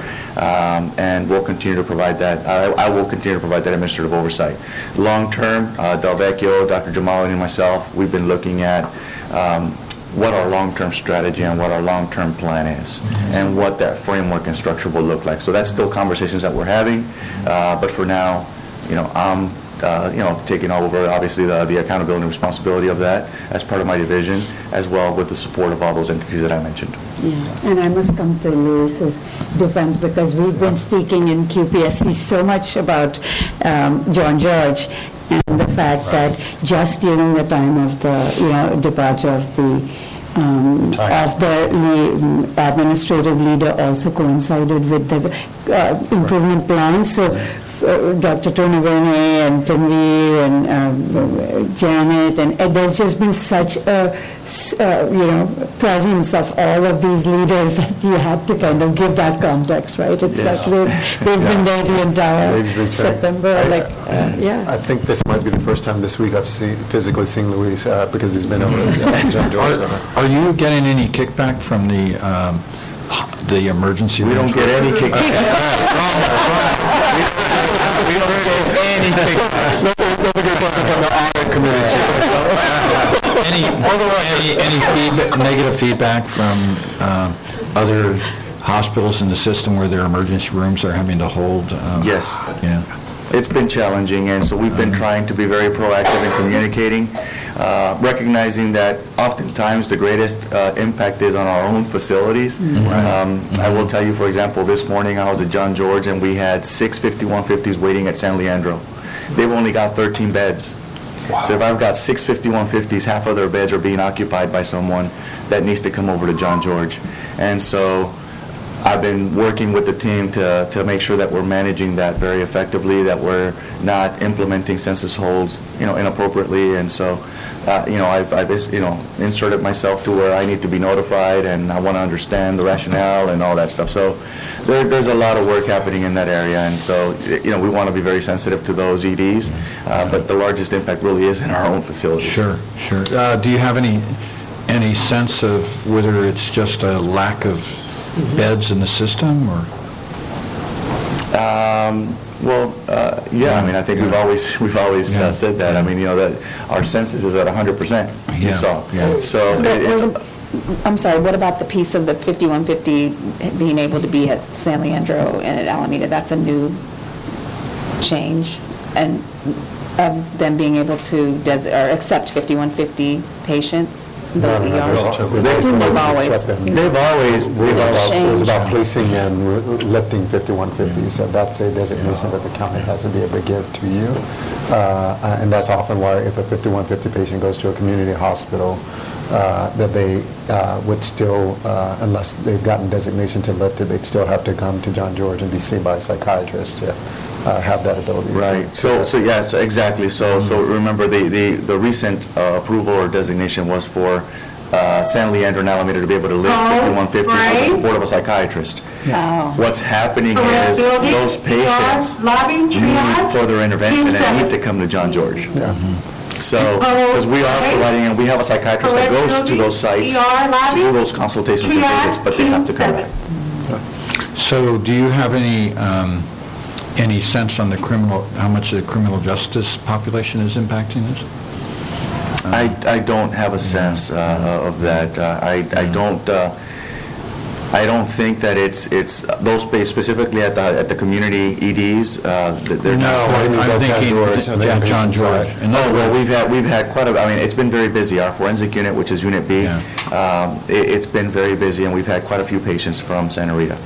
and we'll continue to provide that. I will continue to provide that administrative oversight. Long term, Del Vecchio, Dr. Jamaluddin, and myself, we've been looking at what our long-term strategy and what our long-term plan is, and what that framework and structure will look like. So that's still conversations that we're having, but for now, I'm taking over, obviously, the accountability and responsibility of that as part of my division, as well with the support of all those entities that I mentioned. Yeah, and I must come to Luis's defense, because we've been speaking in QPSC so much about John George, and the fact that just during the time of the departure of the administrative leader also coincided with the improvement plan. So Dr. Tonavene and Tanvi and Janet, and there's just been such a presence of all of these leaders that you have to kind of give that context, right? It's they've been there the entire September. I think this might be the first time this week I've physically seen Luis because he's been over at John George. Are you getting any kickback from the emergency? We don't get any kickback. We don't get any kickbacks. That's a good question from the audit committee. Any feedback, negative feedback from other hospitals in the system where their emergency rooms are having to hold? Yes. Yeah. It's been challenging, and so we've been trying to be very proactive in communicating, recognizing that oftentimes the greatest impact is on our own facilities. Mm-hmm. I will tell you, for example, this morning I was at John George, and we had 6 5150s waiting at San Leandro. They've only got 13 beds. Wow. So if I've got 6 5150s, half of their beds are being occupied by someone that needs to come over to John George. And so I've been working with the team to make sure that we're managing that very effectively, that we're not implementing census holds, inappropriately, and so, I've inserted myself to where I need to be notified, and I want to understand the rationale and all that stuff. So there's a lot of work happening in that area, and so, we want to be very sensitive to those EDs, but the largest impact really is in our own facilities. Sure. Do you have any sense of whether it's just a lack of beds in the system, or Yeah. I mean, I think we've always said that. I mean, you know, that our census is at 100%. You saw. Yeah. So I'm sorry. What about the piece of the 5150 being able to be at San Leandro and at Alameda? That's a new change, and of them being able to accept 5150 patients. They've always it was about policing and lifting 5150. You said that's a designation that the county has to be able to give to you, and that's often why if a 5150 patient goes to a community hospital, that they would still, unless they've gotten designation to lift it, they'd still have to come to John George and be seen by a psychiatrist to have that ability. Right. So exactly. So remember the recent approval or designation was for San Leandro and Alameda to be able to lift 5150 with the support of a psychiatrist. Yeah. Oh. What's happening is those patients need further intervention and need to come to John George. Yeah. Mm-hmm. So, because we are providing, and we have a psychiatrist that goes to those sites to do those consultations and visits, but they have to come back. So, do you have any sense on how much the criminal justice population is impacting this? I don't have a sense of that. I don't think that it's those specifically at the community EDs. I'm thinking John George. We've had quite a. I mean, it's been very busy. Our forensic unit, which is Unit B, it's been very busy, and we've had quite a few patients from Santa Rita.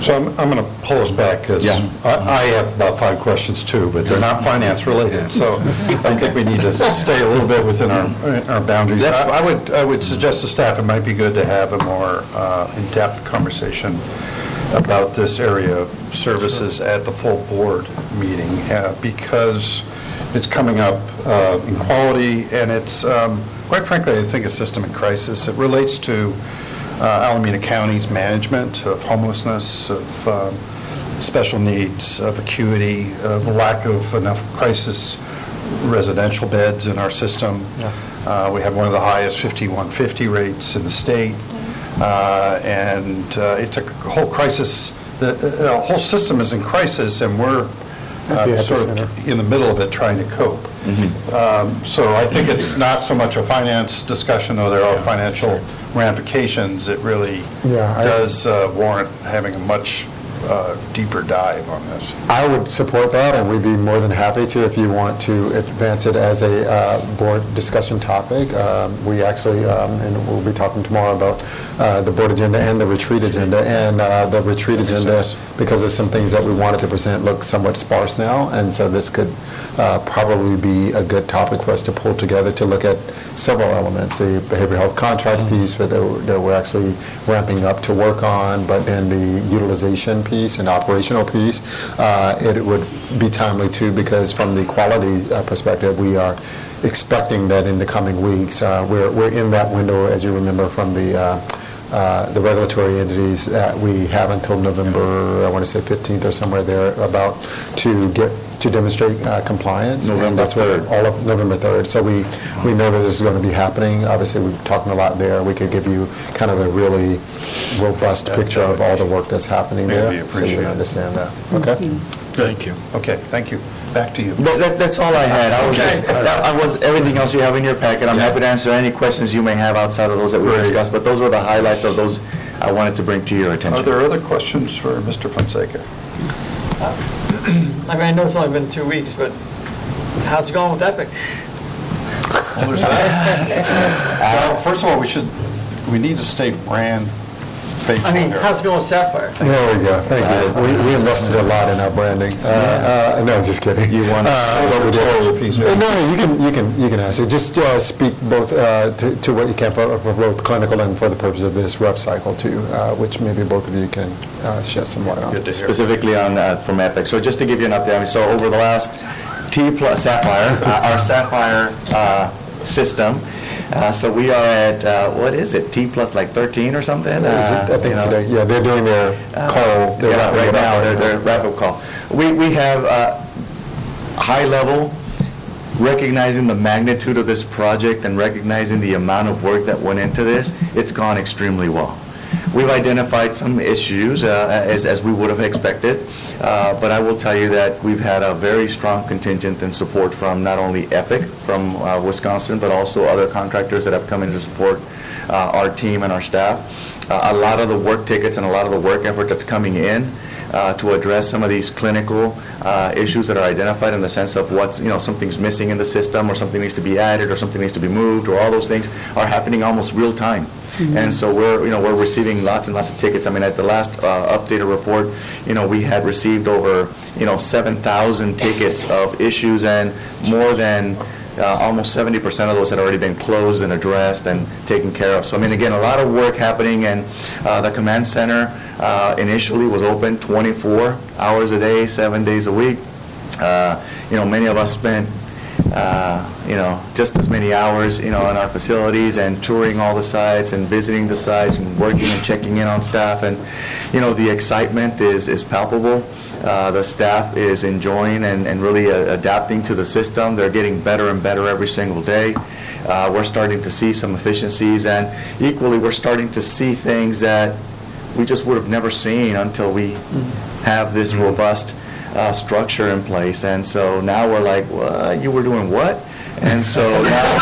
So I'm going to pull us back because I have about 5 questions too, but they're not finance related. So I think we need to stay a little bit within our boundaries. I would suggest to staff it might be good to have a more in-depth conversation about this area of services at the full board meeting because it's coming up in quality and it's quite frankly I think a system in crisis. It relates to Alameda County's management of homelessness, of special needs, of acuity, of the lack of enough crisis residential beds in our system. Yeah. We have one of the highest 5150 rates in the state, and it's a whole crisis. The whole system is in crisis, and we're sort of in the middle of it trying to cope. Mm-hmm. So I think it's not so much a finance discussion, though there are financial ramifications. It really does warrant having a much deeper dive on this. I would support that, and we'd be more than happy to if you want to advance it as a board discussion topic. We actually, and we'll be talking tomorrow about the board agenda and the retreat agenda, and the retreat agenda, because there's some things that we wanted to present look somewhat sparse now, and so this could probably be a good topic for us to pull together to look at several elements, the behavioral health contract piece that we're actually ramping up to work on, but then the utilization piece and operational piece. It would be timely too because from the quality perspective, we are expecting that in the coming weeks. We're in that window, as you remember, from the regulatory entities that we have until November, I want to say 15th or somewhere there, about to demonstrate compliance. And that's what all of November 3rd. So we know that this is going to be happening. Obviously, we've talked a lot there. We could give you kind of a really robust picture of all the work that's happening there. So you can understand that. Okay. Mm-hmm. Thank you. Okay. Thank you. Back to you. That's all I had. Everything else you have in your packet. I'm happy to answer any questions you may have outside of those that we discussed, but those were the highlights of those I wanted to bring to your attention. Are there other questions for Mr. Fonseca? I mean, I know it's only been 2 weeks, but how's it going with Epic? Well, first of all, we need to stay brand. How's it going with Sapphire? There we go. Thank you. We invested a lot in our branding. No, just kidding. You want to piece? No, you can answer. Just speak both to what you can for both clinical and for the purpose of this rev cycle too, which maybe both of you can shed some light on. Specifically on from Epic. So just to give you an update, over the last T plus Sapphire, our Sapphire system. So we are at, what is it, T plus like 13 or something? Today, they're doing their call. They're wrap-up call. We have high level, recognizing the magnitude of this project and recognizing the amount of work that went into this, it's gone extremely well. We've identified some issues as we would have expected, but I will tell you that we've had a very strong contingent and support from not only Epic from Wisconsin, but also other contractors that have come in to support our team and our staff. A lot of the work tickets and a lot of the work effort that's coming in to address some of these clinical issues that are identified in the sense of what's, you know, something's missing in the system or something needs to be added or something needs to be moved or all those things are happening almost real time. Mm-hmm. And so we're receiving lots and lots of tickets. I mean, at the last updated report, we had received over, 7,000 tickets of issues, and more than almost 70% of those had already been closed and addressed and taken care of. So, I mean, again, a lot of work happening, and the command center initially was open 24 hours a day, 7 days a week. Many of us spent just as many hours, in our facilities and touring all the sites and visiting the sites and working and checking in on staff. And, the excitement is palpable. The staff is enjoying and really adapting to the system. They're getting better and better every single day. We're starting to see some efficiencies, and equally we're starting to see things that we just would have never seen until we have this robust structure in place. And so now we're like, what? You were doing what? And so now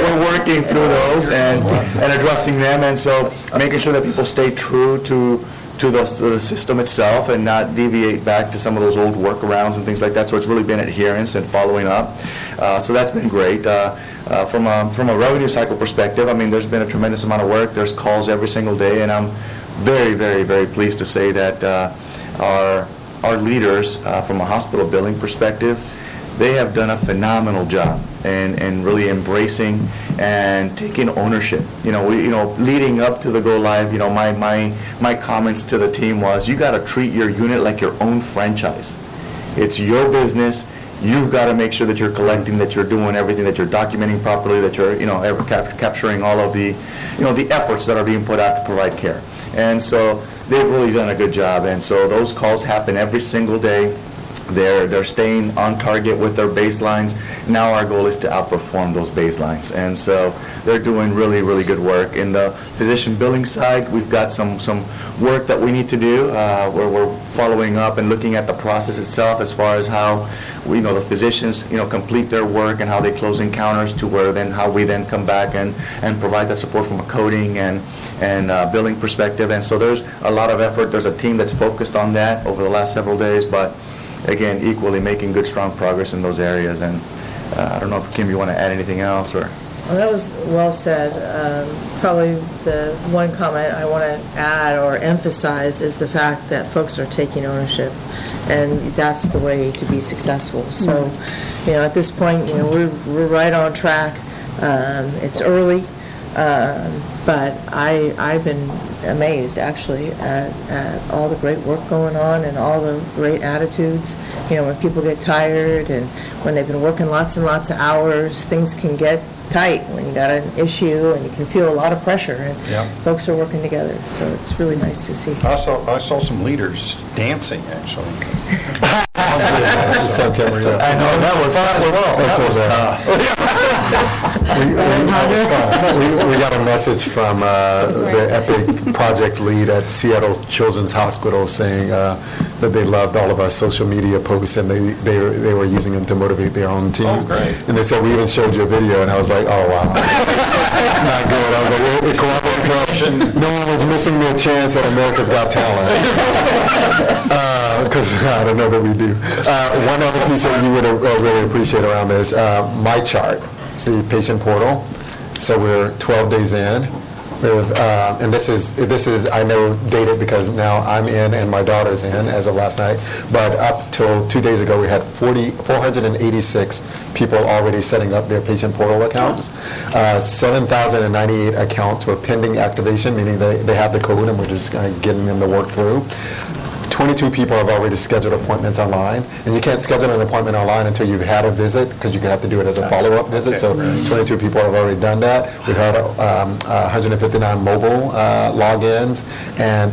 we're working through those and addressing them, and so making sure that people stay true to the system itself and not deviate back to some of those old workarounds and things like that. So it's really been adherence and following up. So that's been great. From a revenue cycle perspective, I mean, there's been a tremendous amount of work. There's calls every single day, and I'm very, very, very pleased to say that our leaders from a hospital billing perspective, they have done a phenomenal job and really embracing and taking ownership. Leading up to the go live, my comments to the team was, you got to treat your unit like your own franchise. It's your business. You've got to make sure that you're collecting, that you're doing everything, that you're documenting properly, that you're capturing all of the the efforts that are being put out to provide care. And so they've really done a good job. And so those calls happen every single day. They're staying on target with their baselines. Now our goal is to outperform those baselines. And so they're doing really, really good work. In the physician billing side, we've got some work that we need to do. Where we're following up and looking at the process itself as far as how the physicians complete their work and how they close encounters to where then how we then come back and provide that support from a coding and billing perspective. And so there's a lot of effort. There's a team that's focused on that over the last several days, but again, equally making good, strong progress in those areas. And I don't know if, Kim, you want to add anything else? Or? Well, that was well said. Probably the one comment I want to add or emphasize is the fact that folks are taking ownership, and that's the way to be successful. So, at this point, we're right on track. It's early, but I've been amazed, actually, at all the great work going on and all the great attitudes. When people get tired and when they've been working lots and lots of hours, things can get tight when you got an issue and you can feel a lot of pressure, and folks are working together, so it's really nice to see. I saw some leaders dancing, actually. I know that was tough. We got a message from the Epic project lead at Seattle Children's Hospital saying that they loved all of our social media posts, and they were using them to motivate their own team. Oh, great. And they said, we even showed you a video, and I was like, oh, wow. It's not good. I was like, we're cooperating corruption. No one was missing their chance at America's Got Talent. Because I don't know that we do. One other piece that you would really appreciate around this, my chart. It's the patient portal. So we're 12 days in. And this is I know dated because now I'm in and my daughter's in as of last night, but up till 2 days ago we had 486 people already setting up their patient portal accounts. 7,098 accounts were pending activation, meaning they have the code and we're just getting them to work through. 22 people have already scheduled appointments online, and you can't schedule an appointment online until you've had a visit, because you have to do it as a follow-up visit, so 22 people have already done that. We've had 159 mobile logins, and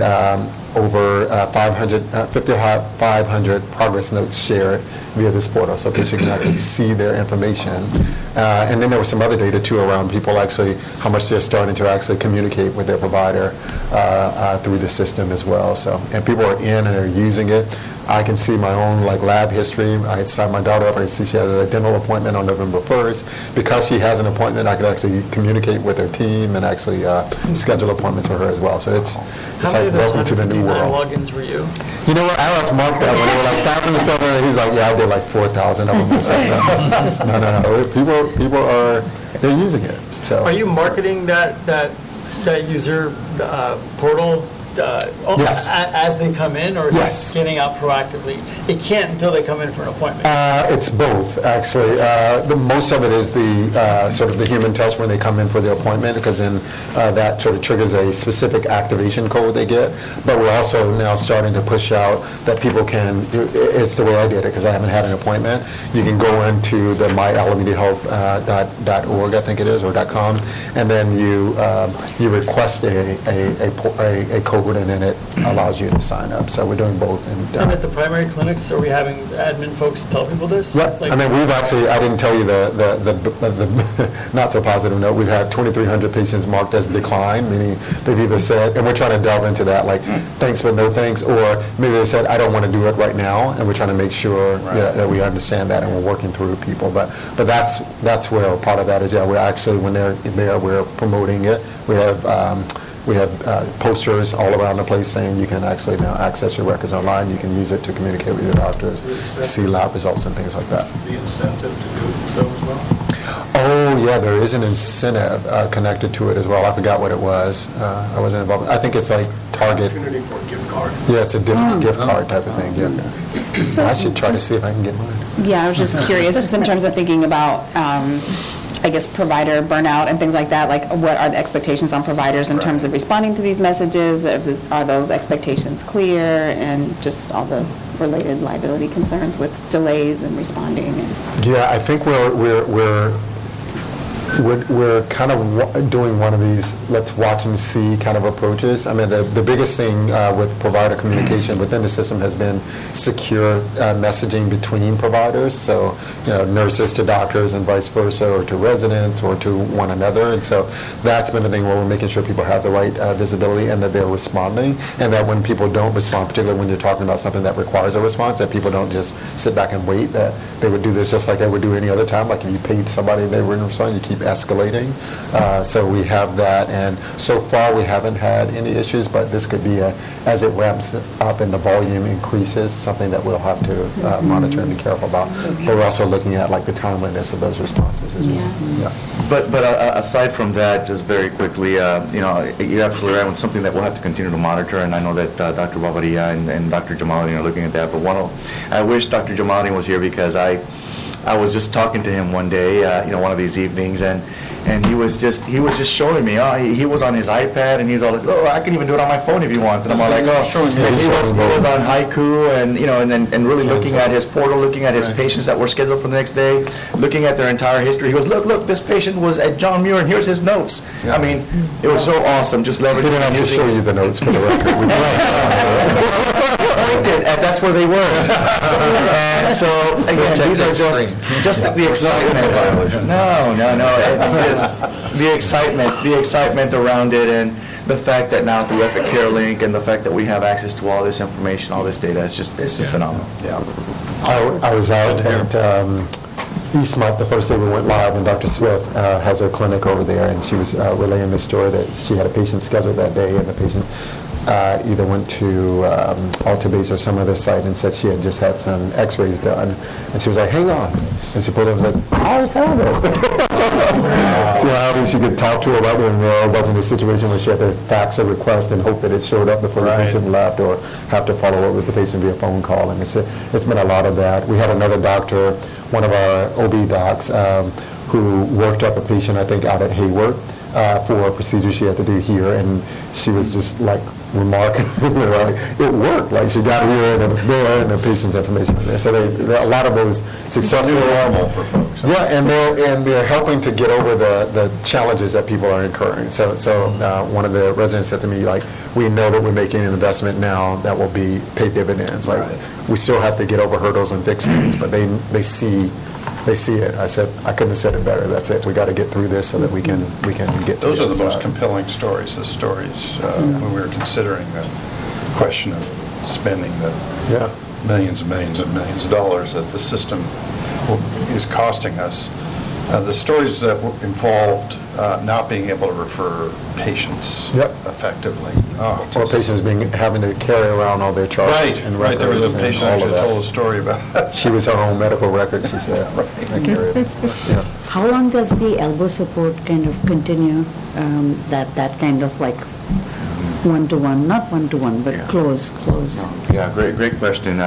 over 500 progress notes shared via this portal, so patients can actually see their information. And then there was some other data too around people actually, how much they're starting to actually communicate with their provider through the system as well. So, and people are in and are using it. I can see my own like lab history. I had signed my daughter up. I see she has a dental appointment on November 1st. Because she has an appointment, I could actually communicate with her team and actually schedule appointments for her as well. So it's like welcome to the new world. How many logins were you? You know what? I asked Mark that when they were like 5,700. He's like, yeah, I did like 4,000 of them myself. No. People are they're using it. So are you marketing that user portal? Yes. As they come in, or yes, getting out proactively? It can't until they come in for an appointment. It's both, actually. The most of it is the sort of the human touch when they come in for the appointment, because then that sort of triggers a specific activation code they get. But we're also now starting to push out that people can. It's the way I did it because I haven't had an appointment. You can go into the myalamedahealth.org, I think it is, or .com, and then you request a code. And then it allows you to sign up. So we're doing both. And at the primary clinics, are we having admin folks tell people this? Yep. Like, I mean, we've actually, I didn't tell you the not so positive note. We've had 2,300 patients marked as declined, meaning they've either said, and we're trying to delve into that, like thanks but no thanks, or maybe they said I don't want to do it right now, and we're trying to make sure that we understand that, and we're working through people. But that's where part of that is. Yeah, we're actually when they're there, we're promoting it. We have posters all around the place saying you can actually now access your records online. You can use it to communicate with your doctors, see lab results, and things like that. The incentive to do so as well? Oh, yeah, there is an incentive connected to it as well. I forgot what it was. I wasn't involved. I think it's like Target. Opportunity for a gift card. Yeah, it's a different gift card type of thing. Yeah. So I should try to see if I can get mine. Yeah, I was just curious, just in terms of thinking about... I guess provider burnout and things like that. Like, what are the expectations on providers in terms of responding to these messages? Are those expectations clear? And just all the related liability concerns with delays and responding. Yeah, I think we're kind of doing one of these let's watch and see kind of approaches. I mean, the biggest thing with provider communication within the system has been secure messaging between providers, so nurses to doctors and vice versa, or to residents or to one another. And so that's been the thing where we're making sure people have the right visibility and that they're responding, and that when people don't respond, particularly when you're talking about something that requires a response, that people don't just sit back and wait, that they would do this just like they would do any other time. Like if you paid somebody and they wouldn't respond, you keep escalating. So we have that, and so far we haven't had any issues, but this could be, as it ramps up and the volume increases, something that we'll have to monitor and be careful about. But we're also looking at like the timeliness of those responses as well. Yeah. But aside from that, just very quickly, you're absolutely right on something that we'll have to continue to monitor, and I know that Dr. Bavaria and Dr. Jamaluddin are looking at that, but I wish Dr. Jamaluddin was here, because I was just talking to him one day, one of these evenings, and he was just showing me. He was on his iPad, and he's all like, "Oh, I can even do it on my phone if you want." And I'm all like, "Oh." He was on Haiku, and and really looking at his portal, looking at his patients that were scheduled for the next day, looking at their entire history. He goes, "Look, this patient was at John Muir, and here's his notes." Yeah. I mean, it was so awesome. Just leveraging. He didn't have to show you the notes for the record. And that's where they were. And so again, these are just the excitement. The excitement around it, and the fact that now through Epic Care Link, and the fact that we have access to all this information, all this data, it's just phenomenal. Yeah. I was out at Eastmont the first day we went live, and Dr. Swift has her clinic over there, and she was relaying the story that she had a patient scheduled that day, and the patient either went to Alta Base or some other site and said she had just had some x-rays done. And she was like, hang on. And she pulled up and was like, I have it. So how did she could talk to her about when there wasn't a situation where she had to fax a request and hope that it showed up before the patient left, or have to follow up with the patient via phone call. And it's been a lot of that. We had another doctor, one of our OB docs, who worked up a patient, I think, out at Hayward. for a procedure she had to do here, and she was just like remarkable. Like, it worked. Like, she got here and it was there, and the patient's information was there. So there are a lot of those successful normal for folks. Yeah, and they're helping to get over the challenges that people are incurring. So one of the residents said to me, like, we know that we're making an investment now that will be pay dividends. Like, right. We still have to get over hurdles and fix things, but they see it. I said, I couldn't have said it better. That's it. We got to get through this so that we can get to those are the most compelling stories, the stories when we were considering the question of spending the millions and millions and millions of dollars that the system is costing us. The stories that involved not being able to refer patients effectively. Oh, or patients having to carry around all their charges. Right. There was a patient who told a story about that. She was her own medical records, she said. How long does the elbow support kind of continue, that kind of like one-to-one, not one-to-one, but close? Yeah, great question.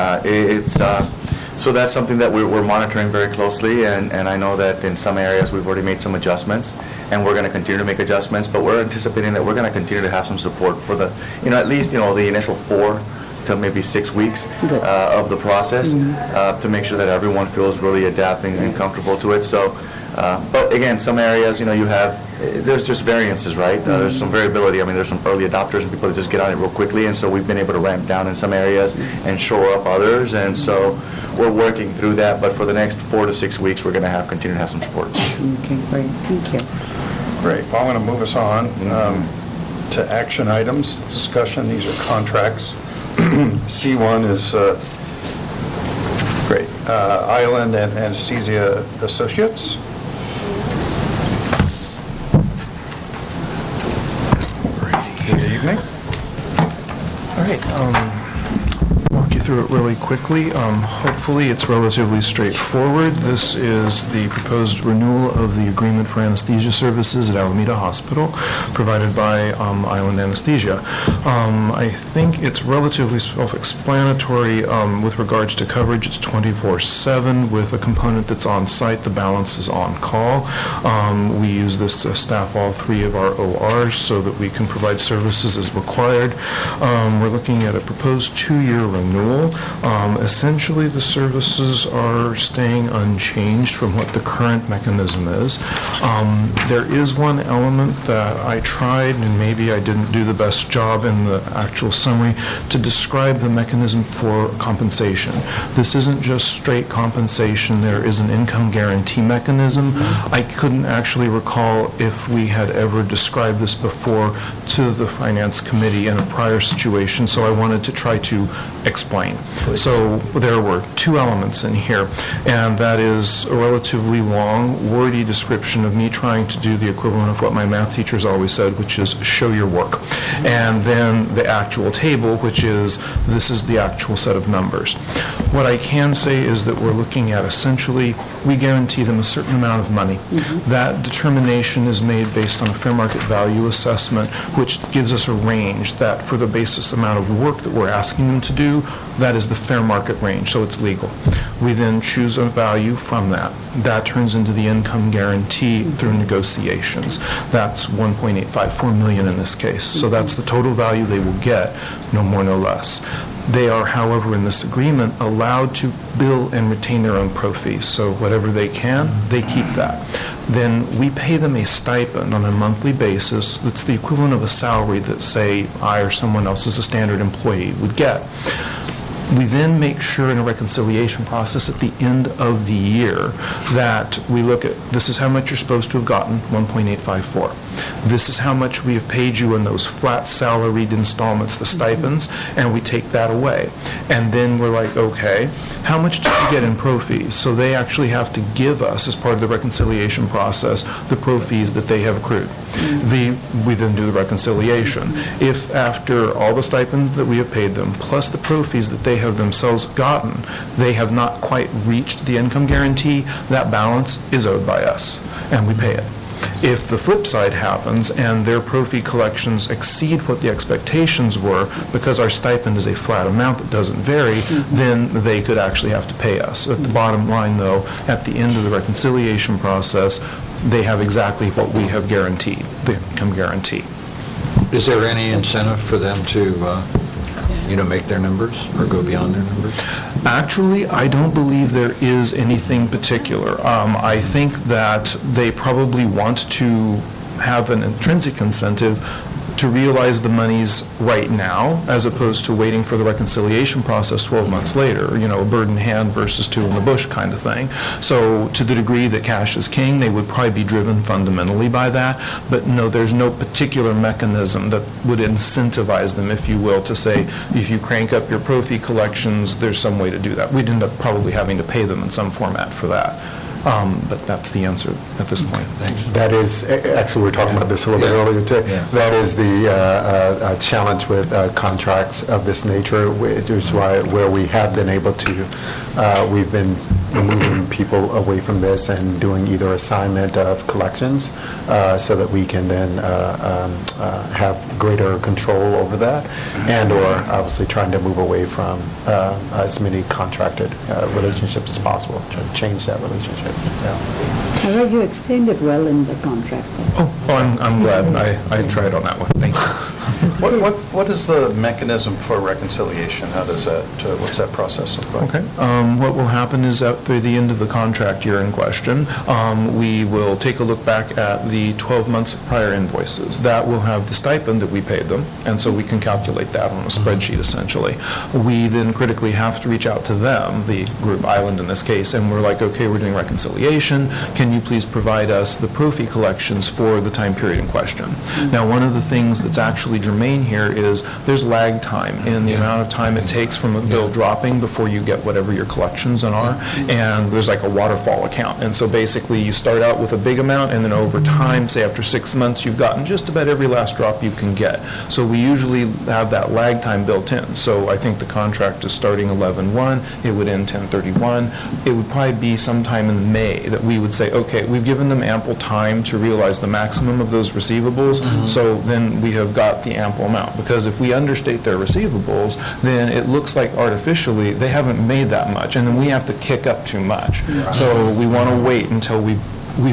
So that's something that we're monitoring very closely, and I know that in some areas we've already made some adjustments, and we're going to continue to make adjustments, but we're anticipating that we're going to continue to have some support for the, at least, the initial 4 to maybe 6 weeks of the process to make sure that everyone feels really adapting and comfortable to it. So, but again, some areas, you have, there's just variances, right? There's some variability. I mean, there's some early adopters and people that just get on it real quickly, and so we've been able to ramp down in some areas and shore up others, and so we're working through that, but for the next 4 to 6 weeks, we're going to continue to have some support. Okay, great. Thank you. Great. Well, I'm going to move us on to action items, discussion. These are contracts. C1 is great. Island and Anesthesia Associates. Walk you through it really quickly. Hopefully it's relatively straightforward. This is the proposed renewal of the agreement for anesthesia services at Alameda Hospital provided by Island Anesthesia. I think it's relatively self-explanatory with regards to coverage. It's 24/7 with a component that's on site. The balance is on call. We use this to staff all 3 of our ORs so that we can provide services as required. We're looking at a proposed 2-year renewal. Essentially, the services are staying unchanged from what the current mechanism is. There is one element that I tried, and maybe I didn't do the best job in the actual summary, to describe the mechanism for compensation. This isn't just straight compensation. There is an income guarantee mechanism. I couldn't actually recall if we had ever described this before to the Finance Committee in a prior situation, so I wanted to try to explain. Please. So there were 2 elements in here, and that is a relatively long, wordy description of me trying to do the equivalent of what my math teachers always said, which is show your work. And then the actual table, which is this is the actual set of numbers. What I can say is that we're looking at essentially we guarantee them a certain amount of money. That determination is made based on a fair market value assessment, which gives us a range that for the basis amount of work that we're asking them to do, that is the fair market range, so it's legal. We then choose a value from that. That turns into the income guarantee through negotiations. That's $1.854 million in this case. So that's the total value they will get, no more, no less. They are, however, in this agreement, allowed to bill and retain their own pro fees. So whatever they can, they keep that. Then we pay them a stipend on a monthly basis that's the equivalent of a salary that, say, I or someone else as a standard employee would get. We then make sure in a reconciliation process at the end of the year that we look at this is how much you're supposed to have gotten, 1.854. This is how much we have paid you in those flat salaried installments, the stipends, and we take that away. And then we're like, okay, how much did you get in pro fees? So they actually have to give us, as part of the reconciliation process, the pro fees that they have accrued. We then do the reconciliation. If after all the stipends that we have paid them, plus the pro fees that they have themselves gotten, they have not quite reached the income guarantee, that balance is owed by us, and we pay it. If the flip side happens and their pro fee collections exceed what the expectations were, because our stipend is a flat amount that doesn't vary, then they could actually have to pay us. At the bottom line, though, at the end of the reconciliation process, they have exactly what we have guaranteed, the income guarantee. Is there any incentive for them to make their numbers or go beyond their numbers? Actually, I don't believe there is anything particular. I think that they probably want to have an intrinsic incentive to realize the monies right now, as opposed to waiting for the reconciliation process 12 months later, a bird in hand versus two in the bush kind of thing. So to the degree that cash is king, they would probably be driven fundamentally by that. But no, there's no particular mechanism that would incentivize them, if you will, to say, if you crank up your pro fee collections, there's some way to do that. We'd end up probably having to pay them in some format for that. But that's the answer at this point. Thanks. That is, actually, we were talking about this a little bit earlier today. Yeah. That is the challenge with contracts of this nature, which is why where we have been able to, we've been moving people away from this and doing either assignment of collections so that we can then have greater control over that, and or obviously trying to move away from as many contracted relationships as possible, to change that relationship. However, you explained it well in the contract. I'm glad I tried on that one. Thank you. What is the mechanism for reconciliation? How does that? What's that process look like? Okay. What will happen is that through the end of the contract year in question, we will take a look back at the 12 months of prior invoices. That will have the stipend that we paid them, and so we can calculate that on a spreadsheet. Essentially, we then critically have to reach out to them, the group Island in this case, and we're like, okay, we're doing reconciliation. Can you please provide us the pro fee collections for the time period in question? Now, one of the things that's actually germane here is there's lag time in the amount of time it takes from a bill dropping before you get whatever your collections are, and there's like a waterfall account. And so basically you start out with a big amount, and then over time, say after 6 months, you've gotten just about every last drop you can get. So we usually have that lag time built in. So I think the contract is starting 11/1, it would end 10/31. It would probably be sometime in May that we would say, okay, we've given them ample time to realize the maximum of those receivables, so then we have got the ample amount. Because if we understate their receivables, then it looks like artificially they haven't made that much, and then we have to kick up too much. Right. So we want to wait until we've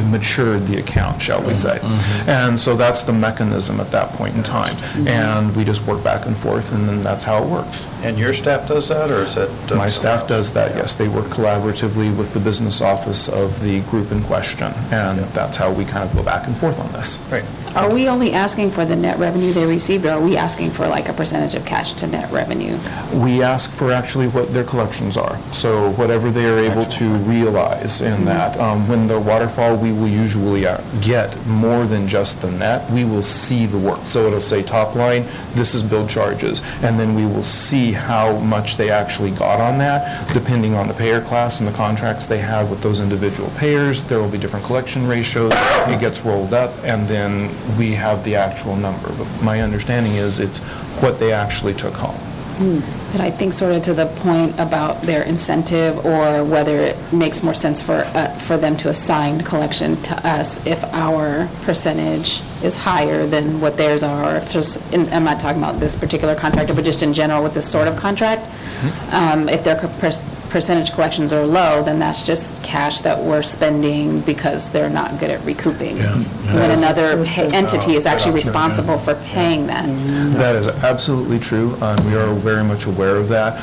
matured the account, shall we say. And so that's the mechanism at that point in time. And we just work back and forth, and then that's how it works. And your staff does that, or is that? My staff does that, yes. They work collaboratively with the business office of the group in question, and that's how we kind of go back and forth on this. Right. Are we only asking for the net revenue they received, or are we asking for like a percentage of cash to net revenue? We ask for actually what their collections are, so whatever they are able to realize in that. When the waterfall, we will usually get more than just the net. We will see the work. So it'll say top line, this is bill charges, and then we will see how much they actually got on that, depending on the payer class and the contracts they have with those individual payers. There will be different collection ratios. It gets rolled up, and then we have the actual number. But my understanding is it's what they actually took home. But I think sort of to the point about their incentive, or whether it makes more sense for them to assign collection to us if our percentage is higher than what theirs are. I'm not talking about this particular contractor, but just in general with this sort of contract. If their percentage collections are low, then that's just cash that we're spending because they're not good at recouping. When another entity is actually responsible for paying that. That is absolutely true. We are very much aware of that.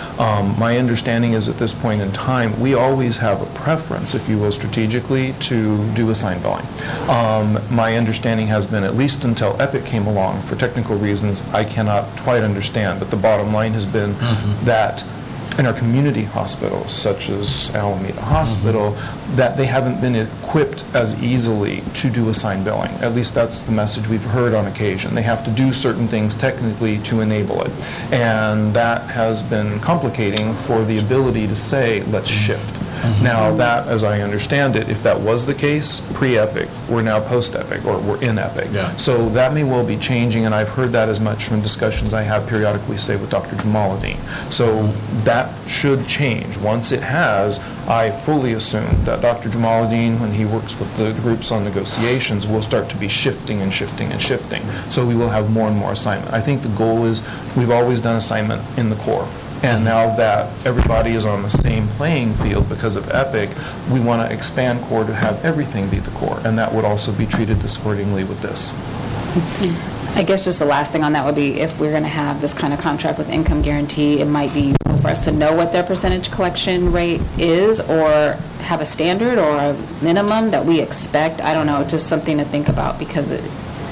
My understanding is at this point in time, we always have a preference, if you will, strategically to do assigned billing. My understanding has been, at least until Epic came along, for technical reasons I cannot quite understand, but the bottom line has been that in our community hospitals, such as Alameda Hospital, that they haven't been equipped as easily to do assigned billing. At least that's the message we've heard on occasion. They have to do certain things technically to enable it. And that has been complicating for the ability to say, let's shift. Now that, as I understand it, if that was the case, pre-Epic, we're now post-Epic, or we're in Epic. So that may well be changing, and I've heard that as much from discussions I have periodically, say, with Dr. Jamaluddin. So that should change. Once it has, I fully assume that Dr. Jamaluddin, when he works with the groups on negotiations, will start to be shifting and shifting and shifting. So we will have more and more assignment. I think the goal is we've always done assignment in the core. And now that everybody is on the same playing field because of Epic, we want to expand core to have everything be the core, and that would also be treated accordingly with this. I guess just the last thing on that would be, if we're going to have this kind of contract with income guarantee, it might be useful for us to know what their percentage collection rate is, or have a standard or a minimum that we expect. I don't know, just something to think about, because it...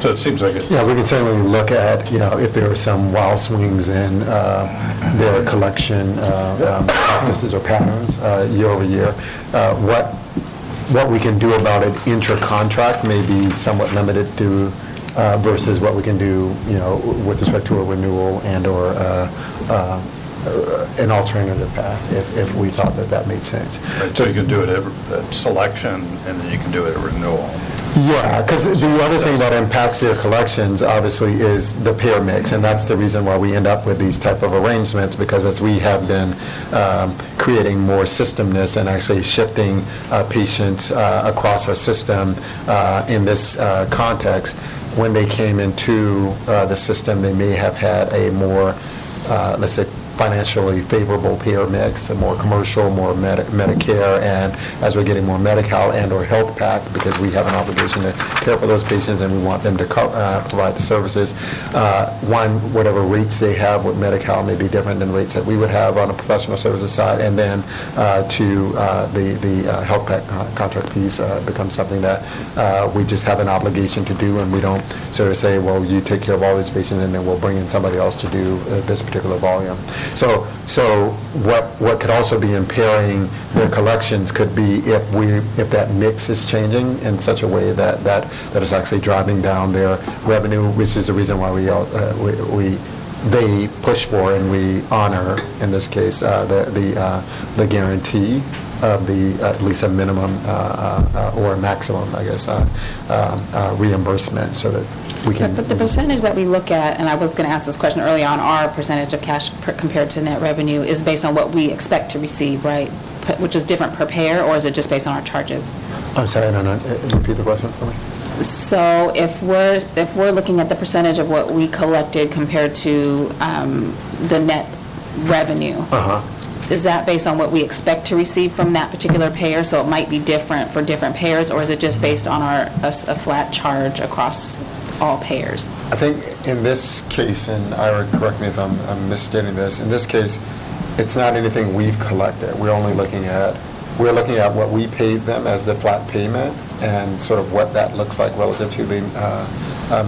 So it seems like it. Yeah, we can certainly look at, you know, if there are some wild swings in their collection practices or patterns year over year. What we can do about it intra-contract may be somewhat limited to versus what we can do, you know, with respect to a renewal and or an alternative path, if we thought that that made sense. Right, so you can do it at selection, and then you can do it at renewal. Yeah, because the other thing that impacts their collections, obviously, is the payer mix, and that's the reason why we end up with these type of arrangements, because as we have been creating more systemness and actually shifting patients across our system in this context, when they came into the system, they may have had a more, let's say, financially favorable payer mix, and more commercial, more Medicare, and as we're getting more Medi-Cal and or health pack, because we have an obligation to care for those patients and we want them to provide the services. Whatever rates they have with Medi-Cal may be different than rates that we would have on a professional services side, and then the health pack contract piece becomes something that we just have an obligation to do, and we don't sort of say, well, you take care of all these patients and then we'll bring in somebody else to do this particular volume. So what could also be impairing their collections could be if that mix is changing in such a way that is actually driving down their revenue, which is the reason why they push for and we honor in this case the guarantee of the at least a minimum or a maximum, I guess, reimbursement, so that we can... But the percentage that we look at, and I was going to ask this question early on, our percentage of cash compared to net revenue is based on what we expect to receive, right? Which is different per payer, or is it just based on our charges? I'm sorry, I don't know. Repeat the question for me. So if we're looking at the percentage of what we collected compared to the net revenue, is that based on what we expect to receive from that particular payer? So it might be different for different payers, or is it just based on a flat charge across all payers? I think in this case, and Ira, correct me if I'm misstating this, in this case, it's not anything we've collected. We're looking at what we paid them as the flat payment, and sort of what that looks like relative to the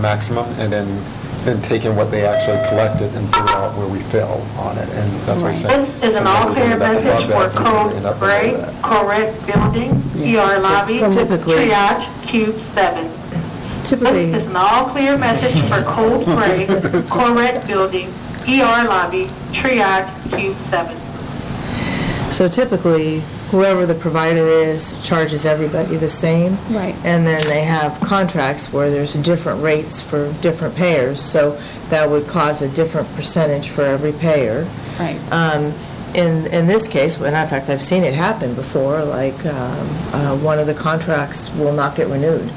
maximum, and then taking what they actually collected and figure out where we fell on it, and that's right. What you're saying. This is an all-payer message for code gray, correct building, yeah. ER lobby, triage, cube 7. Typically. This is an all-clear message for cold gray, correct building, ER lobby, triage, cube 7. So typically, whoever the provider is charges everybody the same. Right. And then they have contracts where there's different rates for different payers, so that would cause a different percentage for every payer. Right. In this case, and in fact, I've seen it happen before, like one of the contracts will not get renewed.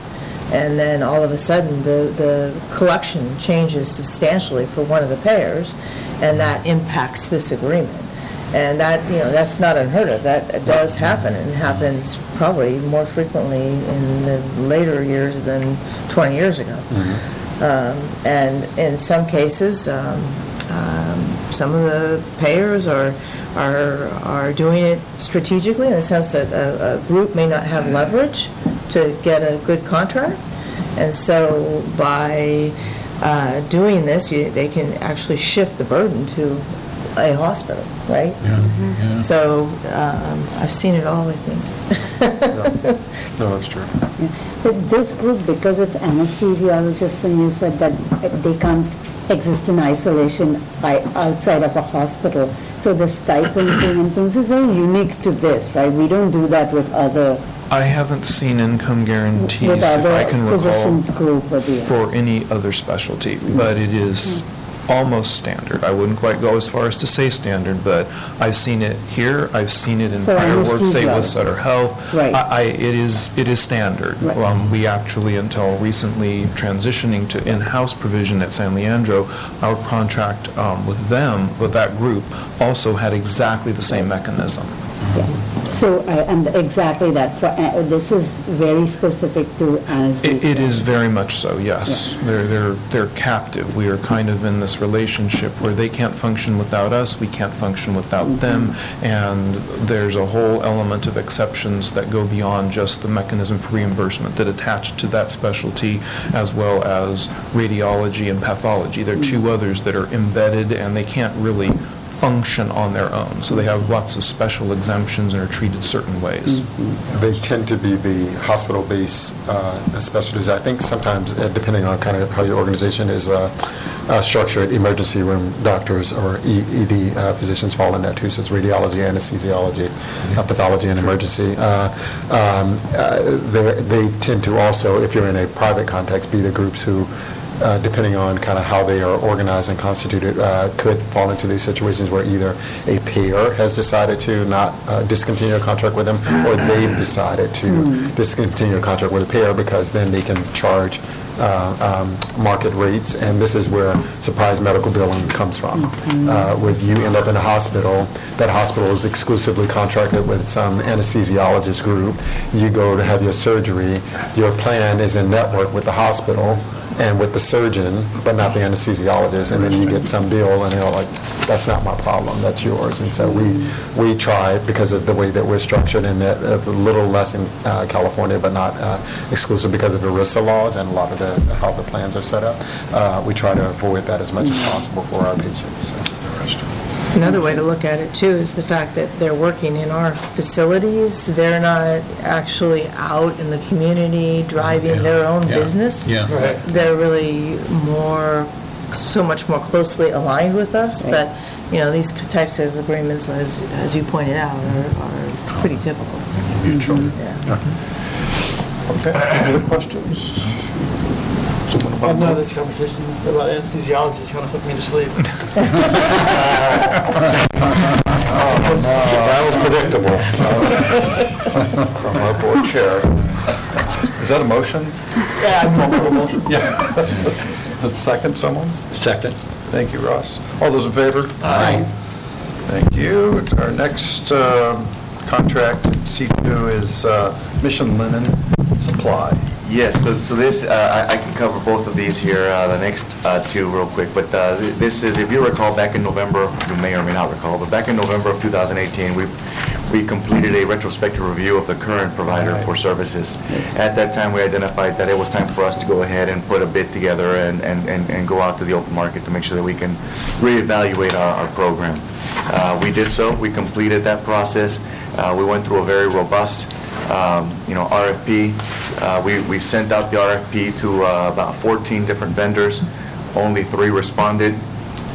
And then all of a sudden, the collection changes substantially for one of the payers, and that impacts this agreement. And that, you know, that's not unheard of. That does happen, and happens probably more frequently in the later years than 20 years ago. Mm-hmm. And in some cases, some of the payers are doing it strategically, in the sense that a group may not have leverage to get a good contract, and so by doing this, they can actually shift the burden to a hospital, right? Yeah. Mm-hmm. Yeah. So I've seen it all, I think. No, that's true. Yeah. But this group, because it's anesthesiologists, and you said that they can't exist in isolation outside of a hospital, so the stipend thing and things is very unique to this, right? We don't do that with other... I haven't seen income guarantees, if I can recall, for any other specialty, but it is... Mm-hmm. almost standard. I wouldn't quite go as far as to say standard, but I've seen it here. I've seen it in prior work, say with Sutter Health. Right. It is standard. Right. We actually, until recently transitioning to in-house provision at San Leandro, our contract with them, with that group, also had exactly the same mechanism. Yeah. So, and exactly that. This is very specific to anesthesia. It is very much so, yes. Yeah. They're captive. We are kind of in this relationship where they can't function without us, we can't function without them, and there's a whole element of exceptions that go beyond just the mechanism for reimbursement that attach to that specialty, as well as radiology and pathology. There are two others that are embedded, and they can't really function on their own, so they have lots of special exemptions and are treated certain ways. Mm-hmm. They tend to be the hospital-based specialties. I think sometimes, depending on kind of how your organization is structured, emergency room doctors or ED physicians fall in that too. So it's radiology, anesthesiology, pathology, and emergency. They tend to also, if you're in a private context, be the groups who, depending on kind of how they are organized and constituted, could fall into these situations where either a payer has decided to not discontinue a contract with them, or they've decided to discontinue a contract with a payer because then they can charge market rates, and this is where surprise medical billing comes from. With you end up in a hospital, that hospital is exclusively contracted with some anesthesiologist group. You go to have your surgery, your plan is in network with the hospital and with the surgeon, but not the anesthesiologist, and then you get some bill, and they're like, that's not my problem, that's yours. And so we try, because of the way that we're structured, and that it's a little less in California, but not exclusive because of ERISA laws and a lot of how the plans are set up, we try to avoid that as much as possible for our patients. Another way to look at it, too, is the fact that they're working in our facilities. They're not actually out in the community driving their own business. Yeah. Right. They're really so much more closely aligned with us that, you know, these types of agreements, as you pointed out, are pretty typical. Mutual. Okay. Other questions? I've known this conversation about anesthesiologists kind of put me to sleep. Oh, no. That was predictable. From our board chair. Is that a motion? Yeah, I'm comfortable. Second, someone? Second. Thank you, Ross. All those in favor? Aye. Thank you. Our next contract, C2, is Mission Linen Supply. Yes, so this, I can cover both of these here, the next two real quick, but this is, if you recall, back in November, you may or may not recall, but back in November of 2018, we completed a retrospective review of the current provider for services. At that time, we identified that it was time for us to go ahead and put a bid together and go out to the open market to make sure that we can reevaluate our program. We did so. We completed that process. We went through a very robust RFP. We sent out the RFP to about 14 different vendors. Only 3 responded.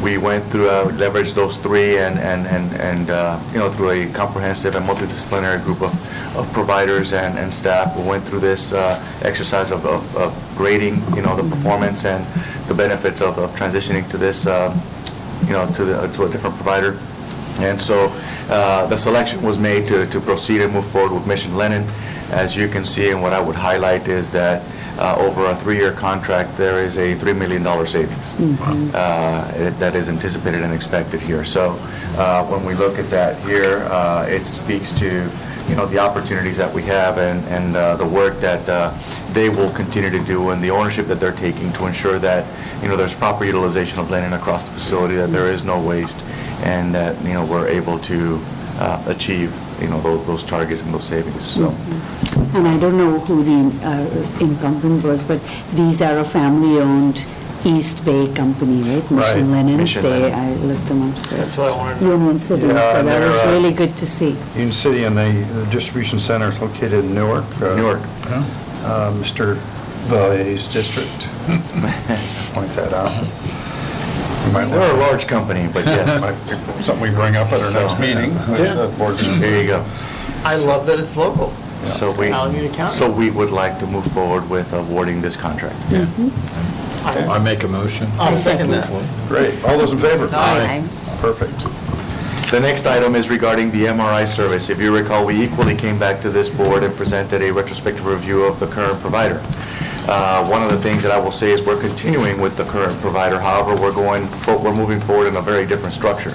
We went through, leveraged those 3, and through a comprehensive and multidisciplinary group of providers and staff, we went through this exercise of grading, the performance and the benefits of transitioning to this, to a different provider. And so the selection was made to proceed and move forward with Mission Linen. As you can see, and what I would highlight is that over a 3-year contract, there is a $3 million savings that is anticipated and expected here. So when we look at that here, it speaks to the opportunities that we have and the work that they will continue to do and the ownership that they're taking to ensure that there's proper utilization of linen across the facility, that there is no waste, and that we're able to achieve those targets and those savings. So. And I don't know who the incumbent was, but these are a family-owned East Bay company, right? Mission Linen. Mission Linen. I looked them up. So that's what I wanted. Union City. Yeah, so that was really good to see. Union City, and the distribution center is located in Newark. Newark. Mr. Valle's district. Point that out. They're a large company, but yes. Something we bring up at our next meeting. There you go. I love that it's local. So we would like to move forward with awarding this contract. Yeah. Mm-hmm. I make a motion. I'll second that. Great. All those in favor? Aye. Perfect. The next item is regarding the MRI service. If you recall, we equally came back to this board and presented a retrospective review of the current provider. One of the things that I will say is we're continuing with the current provider. However, we're moving forward in a very different structure.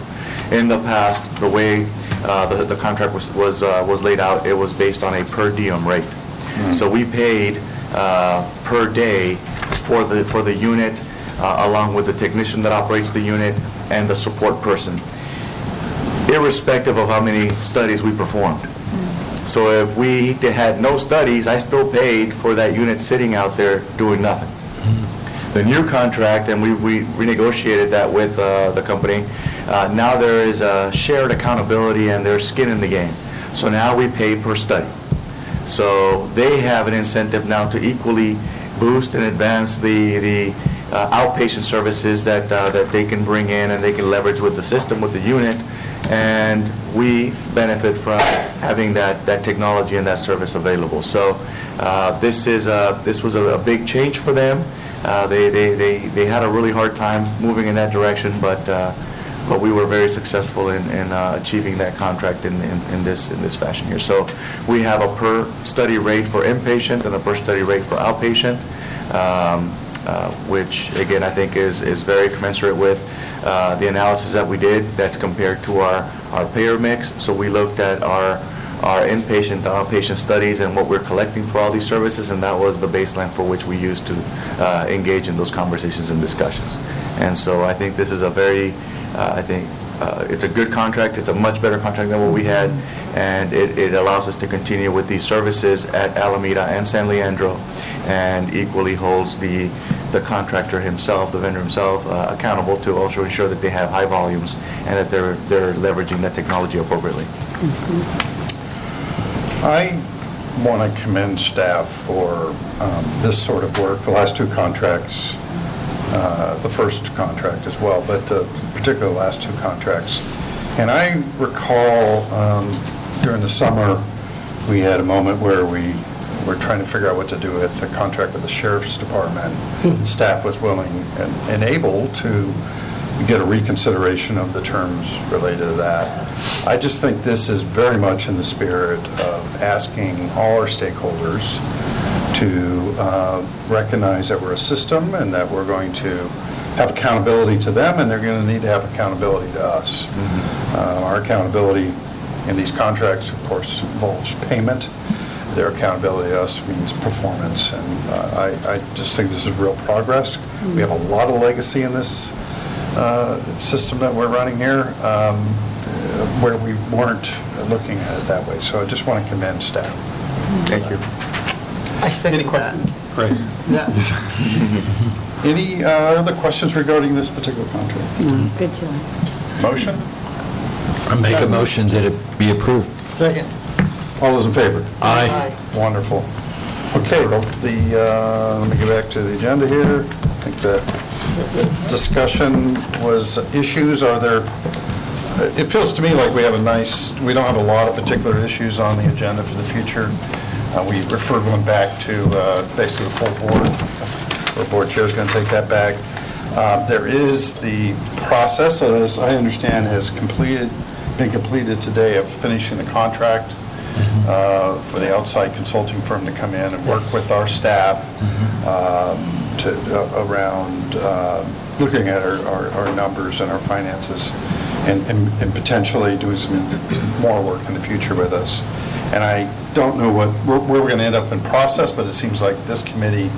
In the past, the way the contract was laid out, it was based on a per diem rate. Mm-hmm. So we paid per day for the unit, along with the technician that operates the unit and the support person, irrespective of how many studies we performed. So if we had no studies, I still paid for that unit sitting out there doing nothing. Mm-hmm. The new contract, and we renegotiated that with the company, now there is a shared accountability and there's skin in the game. So now we pay per study. So they have an incentive now to equally boost and advance the outpatient services that they can bring in and they can leverage with the system, with the unit, and we benefit from having that technology and that service available. So this was a big change for them. They had a really hard time moving in that direction, but we were very successful in achieving that contract in this fashion here. So we have a per study rate for inpatient and a per study rate for outpatient, which again I think is very commensurate with the analysis that we did that's compared to our payer mix. So we looked at our inpatient, outpatient studies and what we're collecting for all these services, and that was the baseline for which we used to engage in those conversations and discussions. And so I think this is a very, it's a good contract. It's a much better contract than what we had, and it allows us to continue with these services at Alameda and San Leandro, and equally holds the contractor himself, the vendor himself, accountable to also ensure that they have high volumes and that they're leveraging that technology appropriately. Mm-hmm. I want to commend staff for this sort of work. The last two contracts, the first contract as well, but particularly the last two contracts. And I recall during the summer we had a moment where we were trying to figure out what to do with the contract with the sheriff's department. Mm-hmm. Staff was willing and able to get a reconsideration of the terms related to that. I just think this is very much in the spirit of asking all our stakeholders to recognize that we're a system and that we're going to have accountability to them, and they're going to need to have accountability to us. Mm-hmm. Our accountability in these contracts, of course, involves payment. Their accountability to us means performance, and I just think this is real progress. Mm-hmm. We have a lot of legacy in this system that we're running here, where we weren't looking at it that way. So I just want to commend staff. Mm-hmm. Thank you. I second that. Great. Yeah. Any other questions regarding this particular contract? Mm-hmm. Good job. Motion? I make a motion that it be approved. Second. All those in favor? Aye. Aye. Wonderful. Okay, well, let me get back to the agenda here. I think the discussion was issues. Are there, it feels to me like we don't have a lot of particular issues on the agenda for the future. We referred one back to basically the full board. Our board chair is going to take that back. There is the process that, as I understand, has been completed today of finishing the contract. Mm-hmm. For the outside consulting firm to come in and work with our staff. Mm-hmm. around looking at our numbers and our finances and potentially doing some more work in the future with us. And I don't know where we're going to end up in process, but it seems like this committee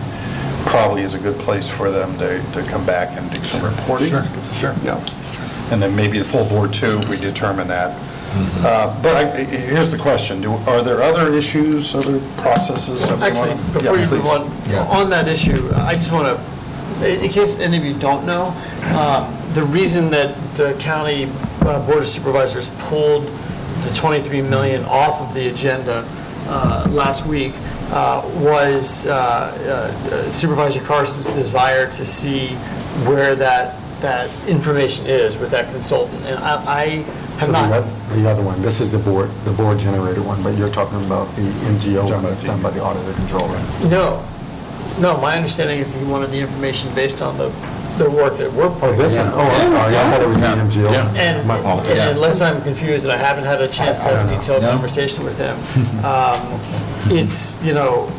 probably is a good place for them to come back and do some reporting. Sure. Yeah. Sure. And then maybe the full board too, if we determine that. Mm-hmm. But here's the question. Are there other issues, other processes? On that issue, I just want to, in case any of you don't know, the reason that the county board of supervisors pulled the $23 million off of the agenda last week was Supervisor Carson's desire to see where that information is with that consultant, and the other one. This is the board generated one, but you're talking about the MGO one that's done by the auditor controller. No, No, my understanding is that he wanted the information based on the work that we're part of. Oh, I'm sorry. I thought it was MGL. And my fault. And unless I'm confused, and I haven't had a chance to have a detailed conversation with him, it's, you know,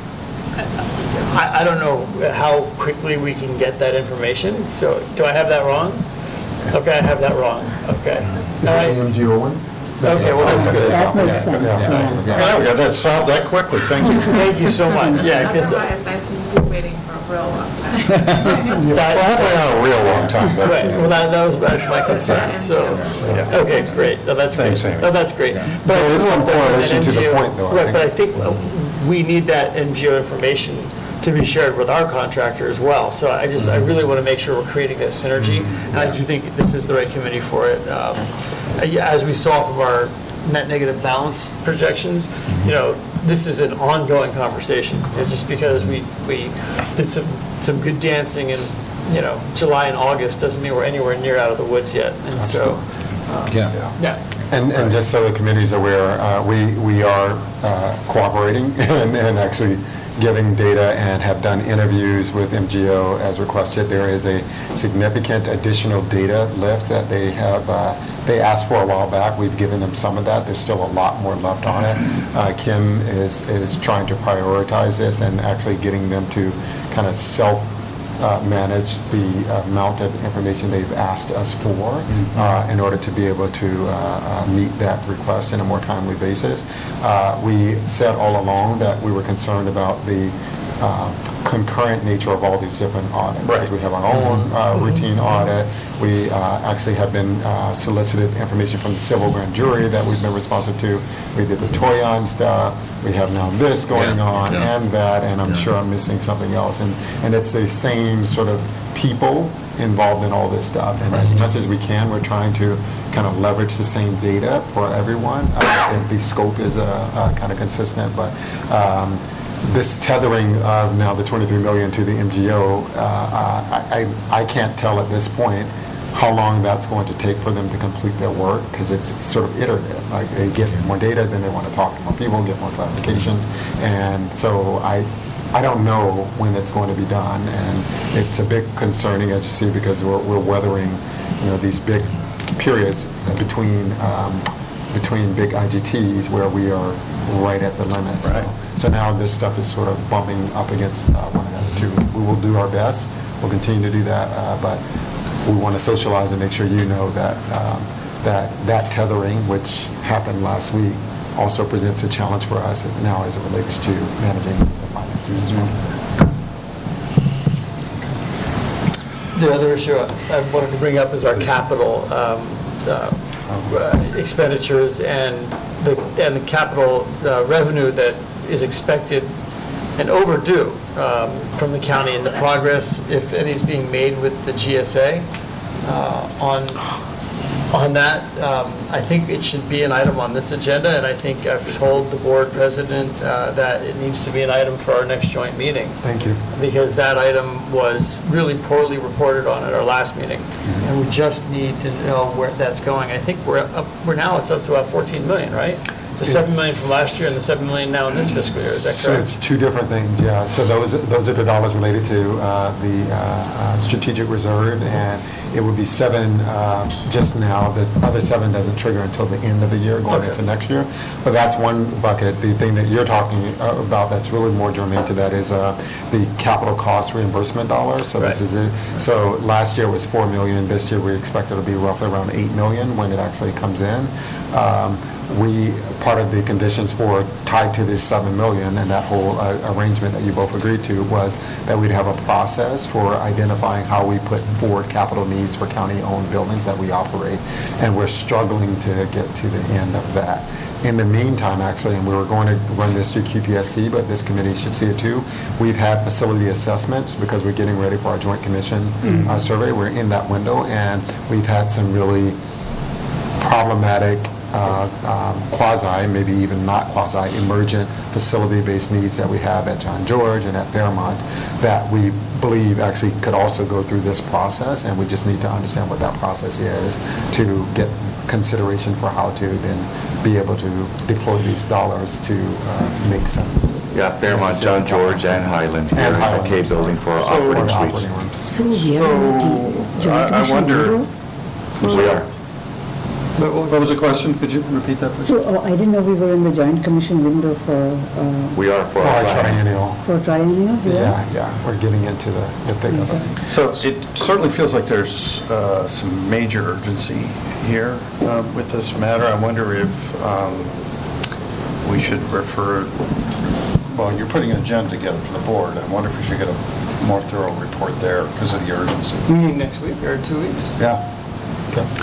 I don't know how quickly we can get that information. So do I have that wrong? Okay, I have that wrong. Okay. Is that the MGO one? Okay, well, that's good. That makes sense. Yeah. Okay, that's solved that quickly. Thank you. Thank you so much. Yeah, because I've been waiting for a real long time. Well, a real long time. But, right. Well, that's my concern. So, okay, great. No, that's great. No, that's great. But it is some correlation to the point, though. Right, but I think we need that NGO information to be shared with our contractor as well. So I really want to make sure we're creating that synergy. And I do think this is the right committee for it. As we saw from our net negative balance projections, you know, this is an ongoing conversation. It's just because we did some good dancing in, you know, July and August doesn't mean we're anywhere near out of the woods yet. And And just so the committee's aware, we are cooperating and actually giving data and have done interviews with MGO as requested. There is a significant additional data lift that they have. They asked for a while back. We've given them some of that. There's still a lot more left on it. Kim is trying to prioritize this and actually getting them to kind of self-manage the amount of information they've asked us for in order to be able to meet that request in a more timely basis. We said all along that we were concerned about the concurrent nature of all these different audits. Right. We have our own routine audit. We actually have been solicited information from the civil grand jury that we've been responsive to. We did the Toyon stuff. We have now this going on and that, and I'm sure I'm missing something else. And it's the same sort of people involved in all this stuff. And as much as we can, we're trying to kind of leverage the same data for everyone. The scope is kind of consistent, but this tethering of now the $23 million to the MGO, I can't tell at this point how long that's going to take for them to complete their work, because it's sort of iterative. Like, they get more data, then they want to talk to more people, get more clarifications, and so I don't know when it's going to be done, and it's a bit concerning, as you see, because we're weathering, you know, these big periods between big IGTs where we are right at the limit. Right. So now this stuff is sort of bumping up against one another too. We will do our best. We'll continue to do that, but we want to socialize and make sure you know that that tethering, which happened last week, also presents a challenge for us now as it relates to managing the finances as well. The other issue I wanted to bring up is our capital expenditures and the capital revenue that is expected and overdue from the county, and the progress, if any, is being made with the GSA on that. I think it should be an item on this agenda, and I think I've told the board president that it needs to be an item for our next joint meeting. Thank you. Because that item was really poorly reported on at our last meeting, and we just need to know where that's going. I think it's up to about 14 million, right? The $7 million from last year and the $7 million now in this fiscal year, is that correct? So it's two different things, yeah. So those are the dollars related to the strategic reserve, and it would be $7 just now. The other $7 doesn't trigger until the end of the year, going into next year. But that's one bucket. The thing that you're talking about that's really more germane to that is the capital cost reimbursement dollars. So this is it. So last year was $4 million. This year we expect it'll be roughly around $8 million when it actually comes in. Part of the conditions for tied to this $7 million and that whole arrangement that you both agreed to was that we'd have a process for identifying how we put forward capital needs for county-owned buildings that we operate, and we're struggling to get to the end of that. In the meantime, actually, and we were going to run this through QPSC, but this committee should see it too, we've had facility assessments because we're getting ready for our Joint Commission survey. We're in that window, and we've had some really problematic quasi, maybe even not quasi, emergent facility-based needs that we have at John George and at Fairmont that we believe actually could also go through this process, and we just need to understand what that process is to get consideration for how to then be able to deploy these dollars to make some Yeah, Fairmont, John George, and Highland here in the K building for our operating suites. So I wonder. We are. That was a question. Could you repeat that, please? So I didn't know we were in the Joint Commission window for. We are for our triennial. For triennial, yeah. We're getting into the thick of it. So it certainly feels like there's some major urgency here with this matter. I wonder if we should refer. Well, you're putting an agenda together for the board. I wonder if we should get a more thorough report there because of the urgency. Meeting next week or 2 weeks? Yeah.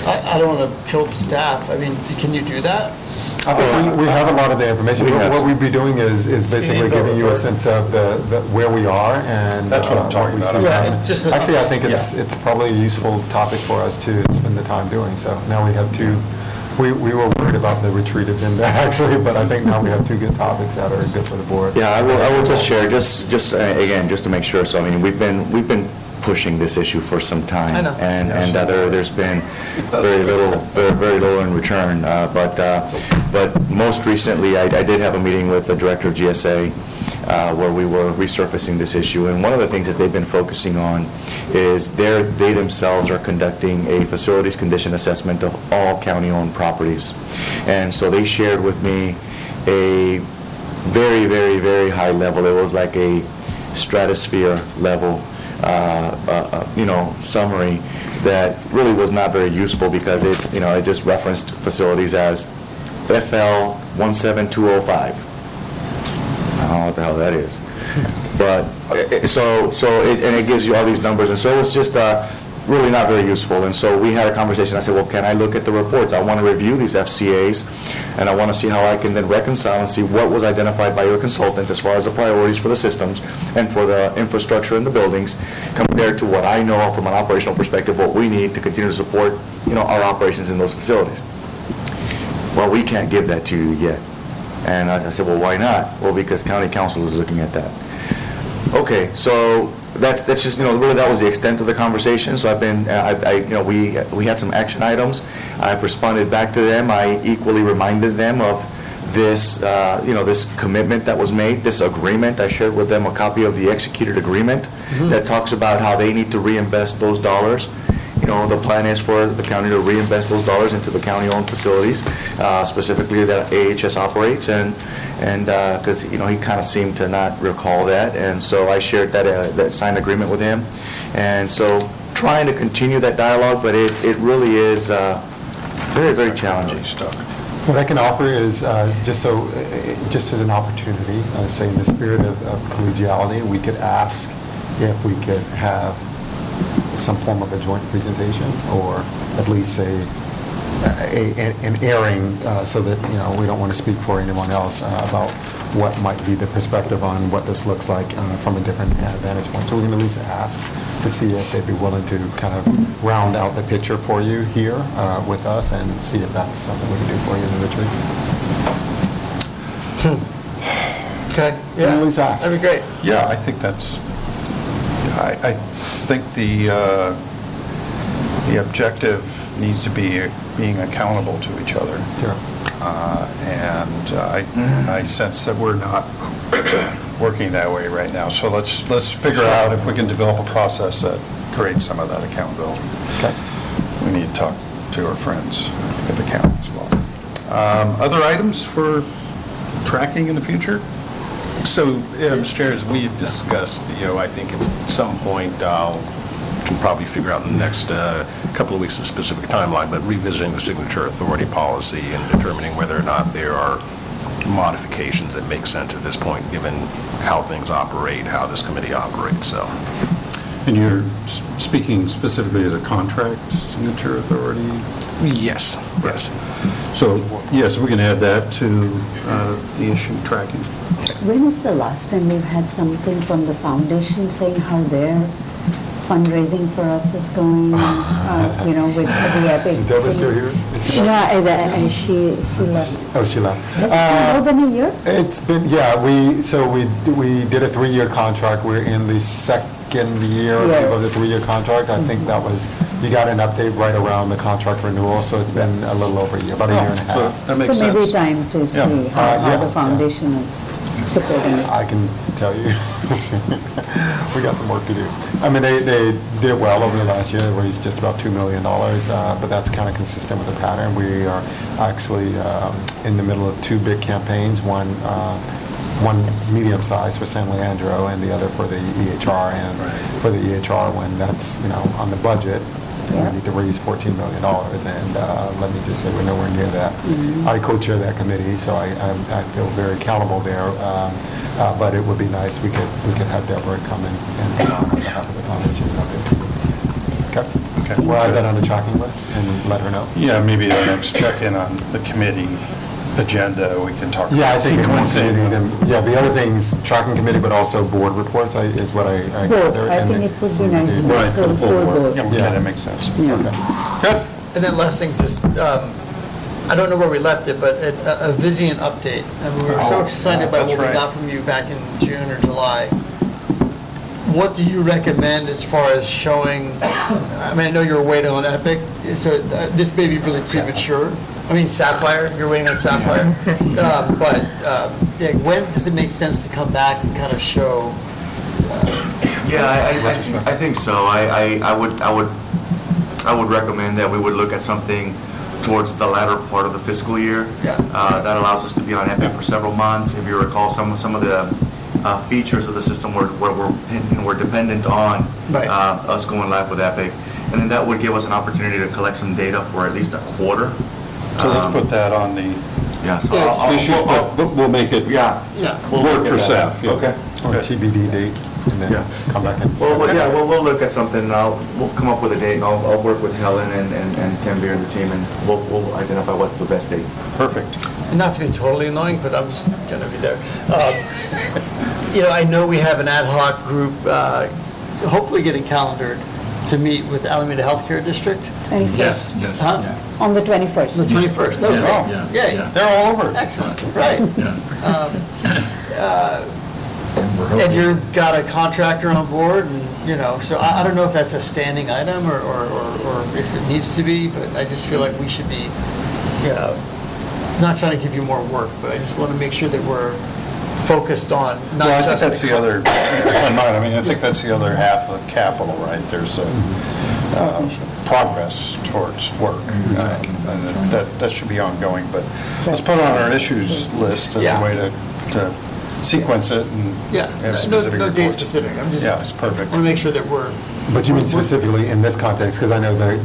I don't want to kill the staff. I mean, can you do that? We have a lot of the information. What we'd be doing is basically giving you a sense of the where we are, and that's what I'm talking about. Actually, I think it's probably a useful topic for us to spend the time doing. So now we have two. We were worried about the retreat agenda actually, but I think now we have two good topics that are good for the board. Yeah, I will just share just again just to make sure. So I mean, we've been pushing this issue for some time, and there's been very little in return. But most recently, I did have a meeting with the director of GSA where we were resurfacing this issue. And one of the things that they've been focusing on is they themselves are conducting a facilities condition assessment of all county-owned properties, and so they shared with me a very, very, very high level. It was like a stratosphere level. Summary that really was not very useful because it just referenced facilities as FL 17205. I don't know what the hell that is, but so it gives you all these numbers, and so it was just really not very useful. And so we had a conversation. I said, well, can I look at the reports? I want to review these FCAs, and I want to see how I can then reconcile and see what was identified by your consultant as far as the priorities for the systems and for the infrastructure in the buildings compared to what I know from an operational perspective, what we need to continue to support, our operations in those facilities. Well, we can't give that to you yet. And I said, well, why not? Well, because county council is looking at that. Okay, so That's just really that was the extent of the conversation. So I've been we had some action items. I've responded back to them. I equally reminded them of this this commitment that was made, this agreement. I shared with them a copy of the executed agreement that talks about how they need to reinvest those dollars. The plan is for the county to reinvest those dollars into the county-owned facilities, specifically that AHS operates, and because he kind of seemed to not recall that, and so I shared that signed agreement with him, and so trying to continue that dialogue, but it really is very, very challenging stuff. What I can offer is just as an opportunity, say in the spirit of collegiality, we could ask if we could have some form of a joint presentation, or at least an airing, so that we don't want to speak for anyone else about what might be the perspective on what this looks like from a different vantage point. So we can at least ask to see if they'd be willing to kind of round out the picture for you here with us, and see if that's something we can do for you in the retreat. Okay. Yeah. At least ask. That'd be great. Yeah, I think that's. I think the objective needs to be being accountable to each other. Sure. I sense that we're not working that way right now. So let's figure out if we can develop a process that creates some of that accountability. Okay. We need to talk to our friends at the county as well. Other items for tracking in the future? So, upstairs, we've discussed, I think at some point I'll can probably figure out in the next couple of weeks a specific timeline, but revisiting the signature authority policy and determining whether or not there are modifications that make sense at this point, given how things operate, how this committee operates. So. And you're speaking specifically as a contract signature authority? Yes. Yes. So, yes, we can add that to the issue tracking. When is the last time we've had something from the foundation saying how their fundraising for us is going, with the Epic? Is Deb still here? No, she left. Oh, she left. Has it been more than a year? It's been, we did a 3-year contract. We're in the second year of the 3-year contract. I think that was, you got an update right around the contract renewal, so it's been a little over a year, about a year and a half. So that makes sense. Maybe time to see how the foundation is. supporting it? I can tell you. We got some work to do. I mean, they did well over the last year. They raised just about $2 million, but that's kind of consistent with the pattern. We are actually in the middle of two big campaigns, one medium-sized for San Leandro and the other for the EHR. And right. For the EHR, when that's, you know, on the budget, yeah. We need to raise $14 million, and let me just say we're nowhere near that. Mm-hmm. I co-chair that committee, so I feel very accountable there. But it would be nice we could have Deborah come in and on behalf of the foundation. Okay. We'll add that on the tracking list and let her know. Yeah, maybe our next check-in on the committee agenda we can talk. Yeah, about I think it yeah, the other things tracking committee, but also board reports is what I gather. I think it would be nice to right, for the full board. Yeah, yeah, that makes sense. Yeah. Okay. Good. And then last thing, just I don't know where we left it, but a Vizient update. And we were so excited by what right. we got from you back in June or July. What do you recommend as far as showing? I mean, I know you're waiting on Epic, so this may be really premature. I mean, Sapphire, you're waiting on Sapphire. But when does it make sense to come back and kind of show? I think so. I would recommend that we would look at something towards the latter part of the fiscal year. Yeah. That allows us to be on Epic for several months. If you recall, some of the features of the system were dependent on right. Us going live with Epic, and then that would give us an opportunity to collect some data for at least a quarter. So let's put that on the we'll make it we'll work for staff. Yeah. Okay. Or TBD date, and then come back and we'll look at something. We'll come up with a date, and I'll work with Helen and Tamdir and the team, and we'll identify what's the best date. Perfect. And not to be totally annoying, but I'm just gonna be there. I know we have an ad hoc group, hopefully getting calendared to meet with Alameda Healthcare District. 21st. Yes. Huh? Yeah. On the 21st. The 21st. No, yeah. They're all over. Excellent. Right. Yeah. And you've got a contractor on board, and so I don't know if that's a standing item or if it needs to be, but I just feel like we should be, not trying to give you more work, but I just want to make sure that we're focused on not just... I think that's the other... that's the other half of capital, right? There's a progress towards work. And that should be ongoing, but let's put it on our issues list as a way to sequence it and have specific reports. No date specific. I'm just it's perfect. I want to make sure that we're... But you mean specifically in this context, because I know the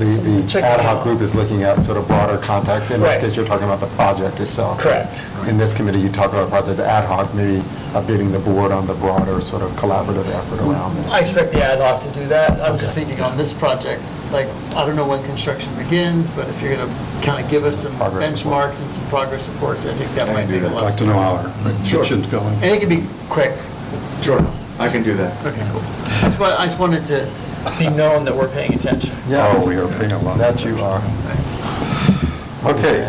ad hoc group is looking at sort of broader context. In this case, you're talking about the project itself. Correct. In this committee, you talk about the project. The ad hoc, maybe updating the board on the broader sort of collaborative effort around this. I expect the ad hoc to do that. I'm just thinking on this project, like, I don't know when construction begins, but if you're going to kind of give us some progress benchmarks and some progress reports, I think that might be a lot. I'd like to know how our construction's going. And it can be quick. Sure. I can do that. Okay, cool. That's why I just wanted to be known that we're paying attention. Yeah, we are paying a lot. That you are. Okay.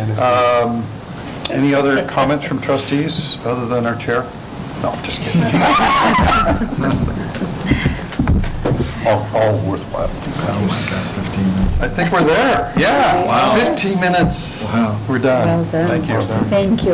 Any other comments from trustees other than our chair? No, I'm just kidding. all worthwhile. Oh my God, 15 minutes. I think we're there. Yeah. Wow. 15 minutes. Wow. We're done. Well done. Thank you.